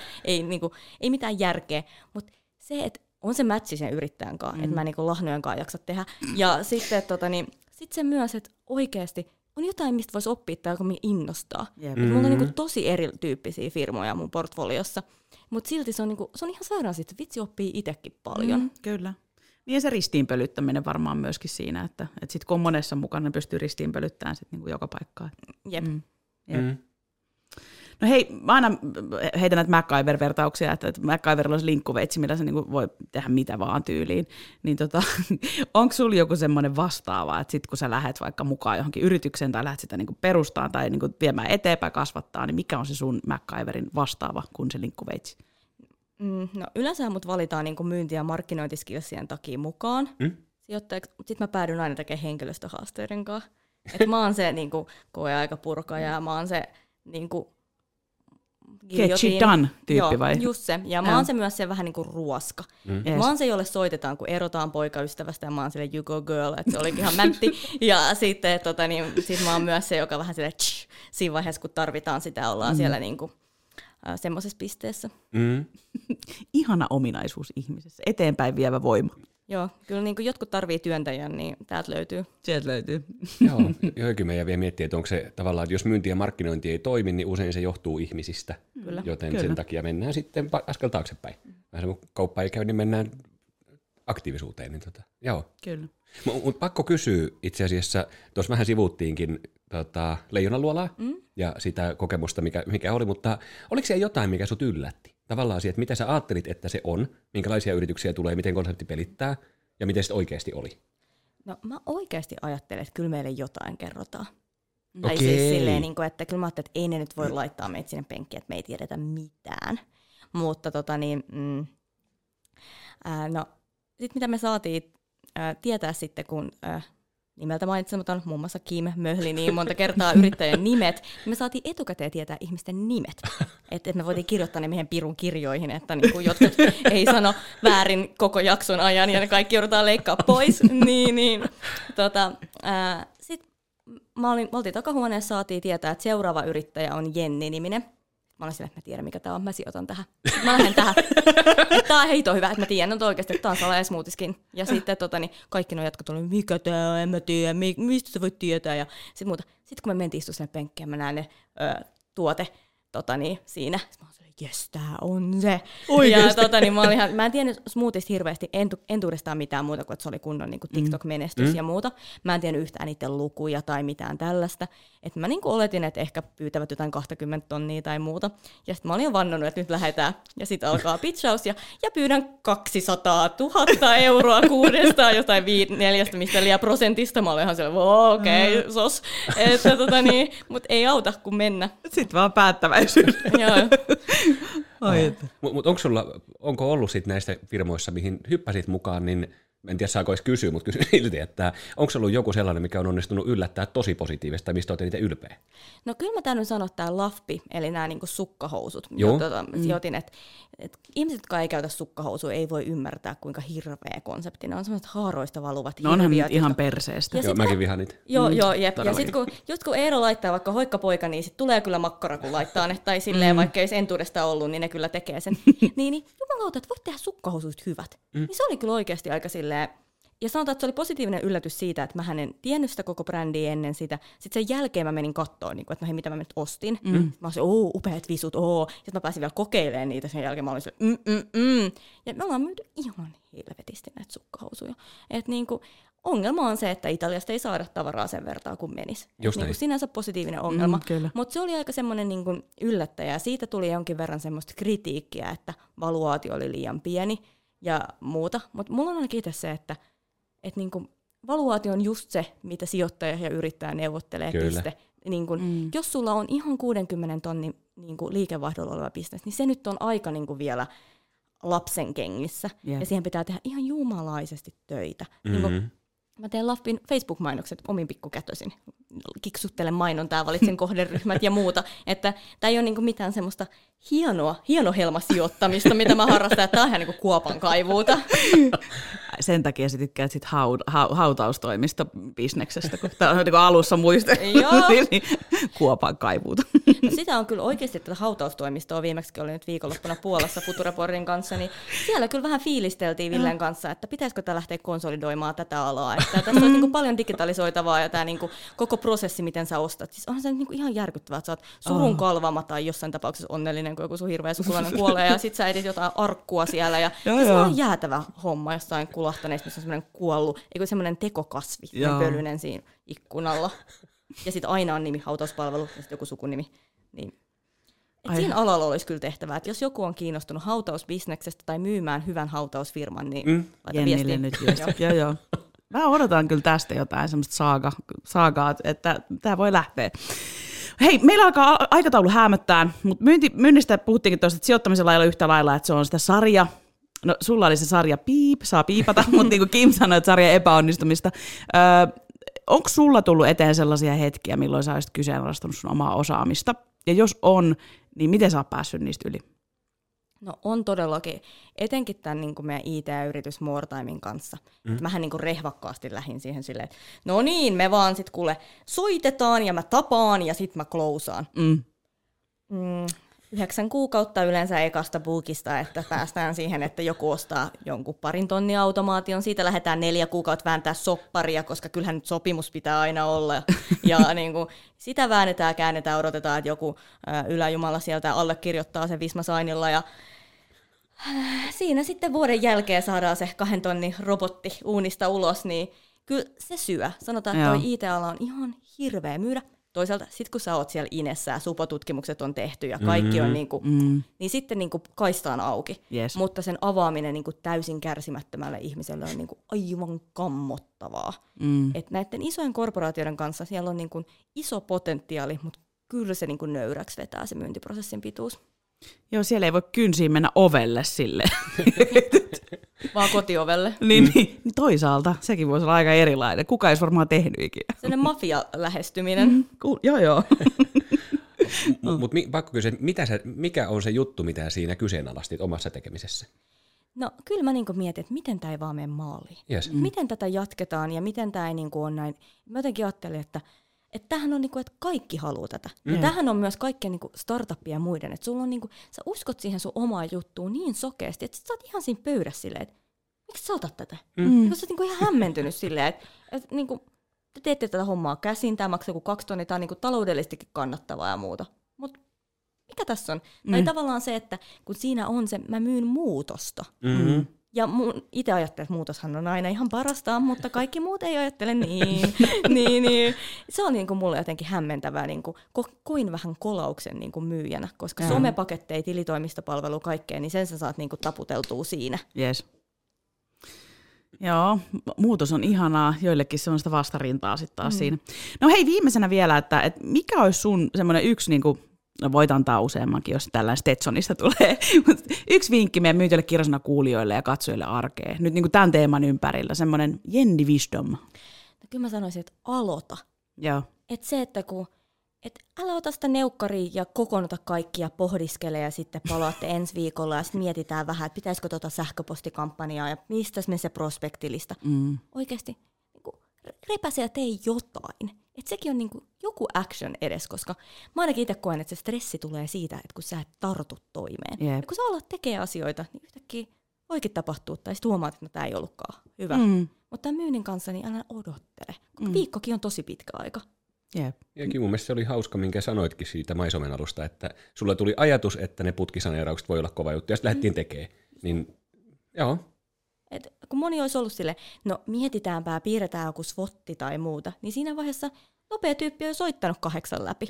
ei mitään järkeä, mutta se, että on se matchi sen yrittäjän kanssa, että mä niinku lahnojen kanssa jaksa tehdä, ja sitten Sitten se myös, että oikeasti on jotain, mistä voisi oppia tai joka minä innostaa. Mulla on niinku tosi erityyppisiä firmoja mun portfoliossa, mutta silti se on ihan sairaan siitä, että vitsi oppii itsekin paljon. Kyllä. Niin ja se ristiinpölyttäminen varmaan myöskin siinä, että sit kun on monessa mukana, niin pystyy ristiinpölyttämään sit niinku joka paikkaan. Jep. No hei, mä aina heitän näitä MacGyver-vertauksia, että MacGyverilla olisi linkkuveitsi, millä se niin voi tehdä mitä vaan tyyliin. Niin onko sulla joku semmoinen vastaava, että sit kun sä lähdet vaikka mukaan johonkin yritykseen tai lähdet sitä niin perustaan tai niin viemään eteenpäin kasvattaa, niin mikä on se sun MacGyverin vastaava kuin se linkkuveitsi? No yleensä mut valitaan niin myynti- ja markkinointiskillsien takia mukaan. Sijoittajaksi, mutta sit mä päädyn aina tekemään henkilöstöhaasteiden kanssa. Et mä oon se niinku koeaikapurkaja ja mä oon se niinku get you done -tyyppi. Joo, vai? Just se. Ja mä oon se myös se vähän niinku ruoska. Mm. Yes. Mä oon se, jolle soitetaan, kun erotaan poikaystävästä, ja mä oon sille you go girl, että se olikin ihan mätti. Ja sitten sit mä oon myös se, joka vähän sille tsch, siinä vaiheessa, kun tarvitaan sitä, ollaan siellä niinku semmoisessa pisteessä. Mm. Ihana ominaisuus ihmisessä. Eteenpäin vievä voima. Joo, kyllä niinku jotkut tarvii työntäjän, niin täältä löytyy. Sieltä löytyy. Joo, johonkin meidän vielä miettii, että onko se tavallaan, että jos myynti ja markkinointi ei toimi, niin usein se johtuu ihmisistä. Kyllä. Joten kyllä, sen takia mennään sitten askel taaksepäin. Vähän kun kauppa ei käy, niin mennään aktiivisuuteen. Niin joo. Kyllä. Mutta pakko kysyä itse asiassa, tuossa vähän sivuuttiinkin Leijonan luolaa ja sitä kokemusta, mikä oli, mutta oliko se jotain, mikä sut yllätti? Tavallaan siihen, että mitä sä ajattelit, että se on, minkälaisia yrityksiä tulee, miten konsepti pelittää ja miten se oikeasti oli? No mä oikeasti ajattelin, että kyllä meille jotain kerrotaan. Tai siis silleen, että kyllä mä ajattelin, että ei ne nyt voi laittaa meitä sinne penkkiin, että me ei tiedetä mitään. Mutta no sit mitä me saatiin tietää sitten, kun nimeltä mainitsematon, muun muassa Kim möhli niin monta kertaa yrittäjän nimet. Me saatiin etukäteen tietää ihmisten nimet. Että me voitiin kirjoittaa ne meidän pirun kirjoihin, että niinku jotkut ei sano väärin koko jakson ajan ja ne kaikki joudutaan leikkaa pois. Niin. Sitten me oltiin takahuoneessa, saatiin tietää, että seuraava yrittäjä on Jenni-niminen. Mä olin sillä, että mä tiedän mikä tää on, mä sijoitan tähän. Mä lähden tähän. Tää on heito hyvä, että mä tiedän, että oikeasti, että tää on salaismuutiskin. Ja sitten kaikki nuo jatkat oli, mikä tää on, en mä tiedä, mistä sä voit tietää. Ja sit muuta. Sitten kun mä mentiin istumaan sinne penkkeen, mä näin ne tuote siinä. Sitten mä olin sillä, jes tää on se. Oikeesti. Ja mä en tiennyt smoothista hirveästi entuudestaan mitään muuta kuin, että se oli kunnon niin kuin TikTok-menestys ja muuta. Mä en tiennyt yhtään niiden lukuja tai mitään tällaista. Et mä niin kuin oletin, että ehkä pyytävät jotain 20 tonnia tai muuta. Ja sitten mä olin jo vannonut, että nyt lähdetään. Ja sitten alkaa pitchaus ja pyydän 200 000 euroa kuudestaan jotain 4% Mä olin ihan siellä, okei, sos. Mut ei auta kun mennä. Sitten vaan päättäväisyys. Joo. Mutta onko ollut sit näistä firmoissa, mihin hyppäsit mukaan, niin en tiedä saako edes kysyä, mutta kysyn silti, että onko ollut joku sellainen, mikä on onnistunut yllättää tosi positiivista, mistä olet niitä ylpeä? No kyllä mä täytyy sanoa, että tämä Laffi, eli nämä niinku sukkahousut, sijoitin, että ihmiset, jotka ei käytä sukkahousua, ei voi ymmärtää, kuinka hirveä konsepti. Ne on sellaiset haaroista valuvat hirviöt. No onhan ihan perseestä. Joo, mäkin vihaan niitä. Joo, jep. Ja sitten kun Eero laittaa vaikka hoikkapoika, niin sit tulee kyllä makkara, kun laittaa ne, tai silleen, vaikka ei olisi entuudesta ollut, niin ne kyllä tekee sen. Niin jumalauta, että voit tehdä sukkahousuista hyvät. Niin se oli kyllä oikeasti aika silleen. Ja sanotaan, että se oli positiivinen yllätys siitä, että mä en tiennyt sitä koko brändiä ennen sitä. Sitten sen jälkeen mä menin kattoon, että no hei, mitä mä nyt ostin. Mä olin se, upeat visut, Ja mä pääsin vielä kokeilemaan niitä sen jälkeen. Mä olin se, Ja me ollaan myyty ihan helvetisti näitä sukkahousuja. Et niinku, ongelma on se, että Italiasta ei saada tavaraa sen vertaa, kun menisi. Niinku sinänsä positiivinen ongelma. Mutta se oli aika semmoinen niinku yllättäjä. Siitä tuli jonkin verran semmoista kritiikkiä, että valuaatio oli liian pieni ja muuta. Mutta mulla on ainakin itse se, että niinku, valuaatio on just se, mitä sijoittaja ja yrittäjä neuvottelee. Piste. Niinku, jos sulla on ihan 60 tonnin niinku, liikevaihdolla oleva bisnes, niin se nyt on aika niinku, vielä lapsen kengissä. Yeah. Ja siihen pitää tehdä ihan jumalaisesti töitä. Mm-hmm. Niinku, mä teen Laffin Facebook-mainokset omin pikkukätösin. Kiksuttelen mainontaa, valitsen kohderyhmät ja muuta. Että tää ei ole niinku mitään semmoista hienohelmasijoittamista, mitä mä harrastan, että tää on ihan niinku kuopan kaivuuta. Sen takia sä tykkäät sit hautaustoimista bisneksestä, kun tää on alussa muistettu, niin kuopan kaivuuta. No sitä on kyllä oikeasti tätä hautaustoimistoa. Viimeksi oli nyt viikonloppuna Puolassa Futuraportin kanssa, niin siellä kyllä vähän fiilisteltiin Villen kanssa, että pitäisikö tää lähteä konsolidoimaan tätä alaa. Että tässä on niinku paljon digitalisoitavaa ja tää niinku koko prosessi, miten sä ostat. Siis onhan se niinku ihan järkyttävää, että sä oot surun kalvama tai jossain tapauksessa onnellinen, kun joku sun hirveä sukulainen kuolee ja sit sä edit jotain arkkua siellä. Ja se on jäätävä homma jossain kulahtaneessa, missä on semmoinen kuollut, eikö semmoinen tekokasvi, pölyinen siinä ikkunalla. Ja sit aina on nimi, hautauspalvelu ja sit joku sukunimi. Niin. Siinä alalla olisi kyllä tehtävää, että jos joku on kiinnostunut hautausbisneksestä tai myymään hyvän hautausfirman, niin laita viestiä. Nyt joo. Mä odotan kyllä tästä jotain semmoista saagaa, että tää voi lähteä. Hei, meillä alkaa aikataulu häämöttää, mutta myynnistä puhuttiinkin tuosta, että sijoittamisella ei ole yhtä lailla, että se on sitä sarja. No sulla oli se sarja piip, saa piipata, mutta niin kuin Kim sanoi, että sarja epäonnistumista. onko sulla tullut eteen sellaisia hetkiä, milloin sä olisit kyseenalaistanut sun omaa osaamista? Ja jos on, niin miten sä oot päässyt niistä yli? No on todellakin. Etenkin tämän niin kuin meidän IT-yritys MoreTimen kanssa. Mähän niin kuin rehvakkaasti lähdin siihen silleen, että no niin, me vaan sit kuule soitetaan ja mä tapaan ja sit mä klousaan. 9 kuukautta yleensä ekasta bookista, että päästään siihen, että joku ostaa jonkun parin tonnia automaation. Siitä lähdetään 4 kuukautta vääntää sopparia, koska kyllähän nyt sopimus pitää aina olla. Ja niin kuin sitä väännetään, käännetään, odotetaan, että joku yläjumala sieltä allekirjoittaa sen Visma Signilla. Ja siinä sitten vuoden jälkeen saadaan se 2 tonnin robotti uunista ulos, niin kyllä se syö. Sanotaan, että toi IT-ala on ihan hirveä myydä. Toisaalta sitten kun sä oot siellä Inessä ja supotutkimukset on tehty ja kaikki on niinku, niin sitten niinku kaista on auki. Yes. Mutta sen avaaminen niinku täysin kärsimättömälle ihmiselle on niinku aivan kammottavaa. Et näiden isojen korporaatioiden kanssa siellä on niinku iso potentiaali, mutta kyllä se niinku nöyräksi vetää se myyntiprosessin pituus. Joo, siellä ei voi kynsiin mennä ovelle sille. Vaan kotiovelle. Niin, toisaalta. Sekin voisi olla aika erilainen. Kuka ei olisi varmaan tehnyt ikinä. Sellainen mafia-lähestyminen. Joo. Mutta pakko kysyä, mikä on se juttu, mitä siinä kyseenalaistit omassa tekemisessä? No kyllä mä niinku mietin, että miten tämä ei vaan mene maaliin. Yes. Miten tätä jatketaan ja miten tämä ei niinku ole näin. Mä jotenkin ajattelin, että tämähän on niinku, että kaikki haluaa tätä. Ja tämähän on myös kaikkien niinku startuppia ja muiden. Että sulla on niinku, sä uskot siihen sun omaan juttuun niin sokeasti, että sä oot ihan siinä pöydässä silleen, että miksi sä otat tätä? Sä oot niinku ihan hämmentynyt silleen, että niinku, te teette tätä hommaa käsin, tämä maksaa joku 2 tonnia, tämä on niinku taloudellisestikin kannattavaa ja muuta. Mutta mikä tässä on? Tai tavallaan se, että kun siinä on se, mä myyn muutosta. Ja itse ajattelen, että muutoshan on aina ihan parasta, mutta kaikki muut ei ajattele niin. niin. Se on niinku mulle jotenkin hämmentävää. Niinku, koin vähän kolauksen niinku myyjänä, koska somepaketteja, tilitoimistopalvelu, kaikkea, niin sen sä saat niinku taputeltua siinä. Yes. Joo, muutos on ihanaa. Joillekin semmoista vastarintaa sitten taas siinä. No hei, viimeisenä vielä, että mikä olisi sun semmoinen yksi... Niinku, no voit antaa useammankin, jos tällainen Stetsonista tulee. Yksi vinkki meidän Myytilö Kirosana kuulijoille ja katsojille arkeen. Nyt niin kuin tämän teeman ympärillä, semmoinen Jenni Wisdom. No kyllä mä sanoisin, että aloita. Joo. Että se, että kun, et älä ota sitä neukkaria ja kokoonnuta kaikki ja pohdiskele ja sitten palaatte ensi viikolla ja sitten mietitään vähän, että pitäisikö tuota sähköpostikampanjaa ja mistä me se prospektilista. Oikeasti repäse ja tee jotain. Että sekin on niinku joku action edes, koska mä ainakin itse koen, että se stressi tulee siitä, että kun sä et tartu toimeen. Yep. Ja kun sä alat tekemään asioita, niin yhtäkkiä oikein tapahtuu, tai sit huomaat, että no, tää ei ollutkaan hyvä. Mutta tämän myynnin kanssa niin älä odottele. Viikkokin on tosi pitkä aika. Yep. Ja mun mielestä se oli hauska, minkä sanoitkin siitä MySomen alusta, että sulla tuli ajatus, että ne putkisaneeraukset voi olla kova juttu, ja sitten lähdettiin tekemään. Niin, joo. Et kun moni olisi ollut silleen, no mietitäänpä, piirretään joku svotti tai muuta, niin siinä vaiheessa nopea tyyppi olisi soittanut 8 läpi.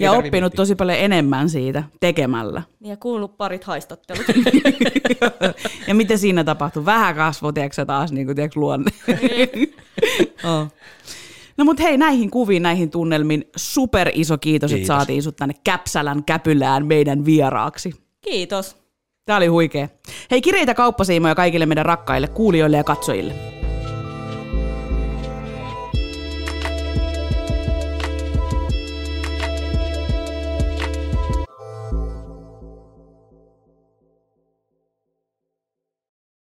Ja oppinut tosi paljon enemmän siitä tekemällä. Ja kuullut parit haistattelut. Ja mitä siinä tapahtui? Vähän kasvoi, tiedätkö taas niin kuin luonne. No mut hei, näihin kuviin, näihin tunnelmiin super iso kiitos, että saatiin sut tänne Käpsälän käpylään meidän vieraaksi. Kiitos. Tämä oli huikea. Hei, kireitä kauppasiimoja kaikille meidän rakkaille kuulijoille ja katsojille.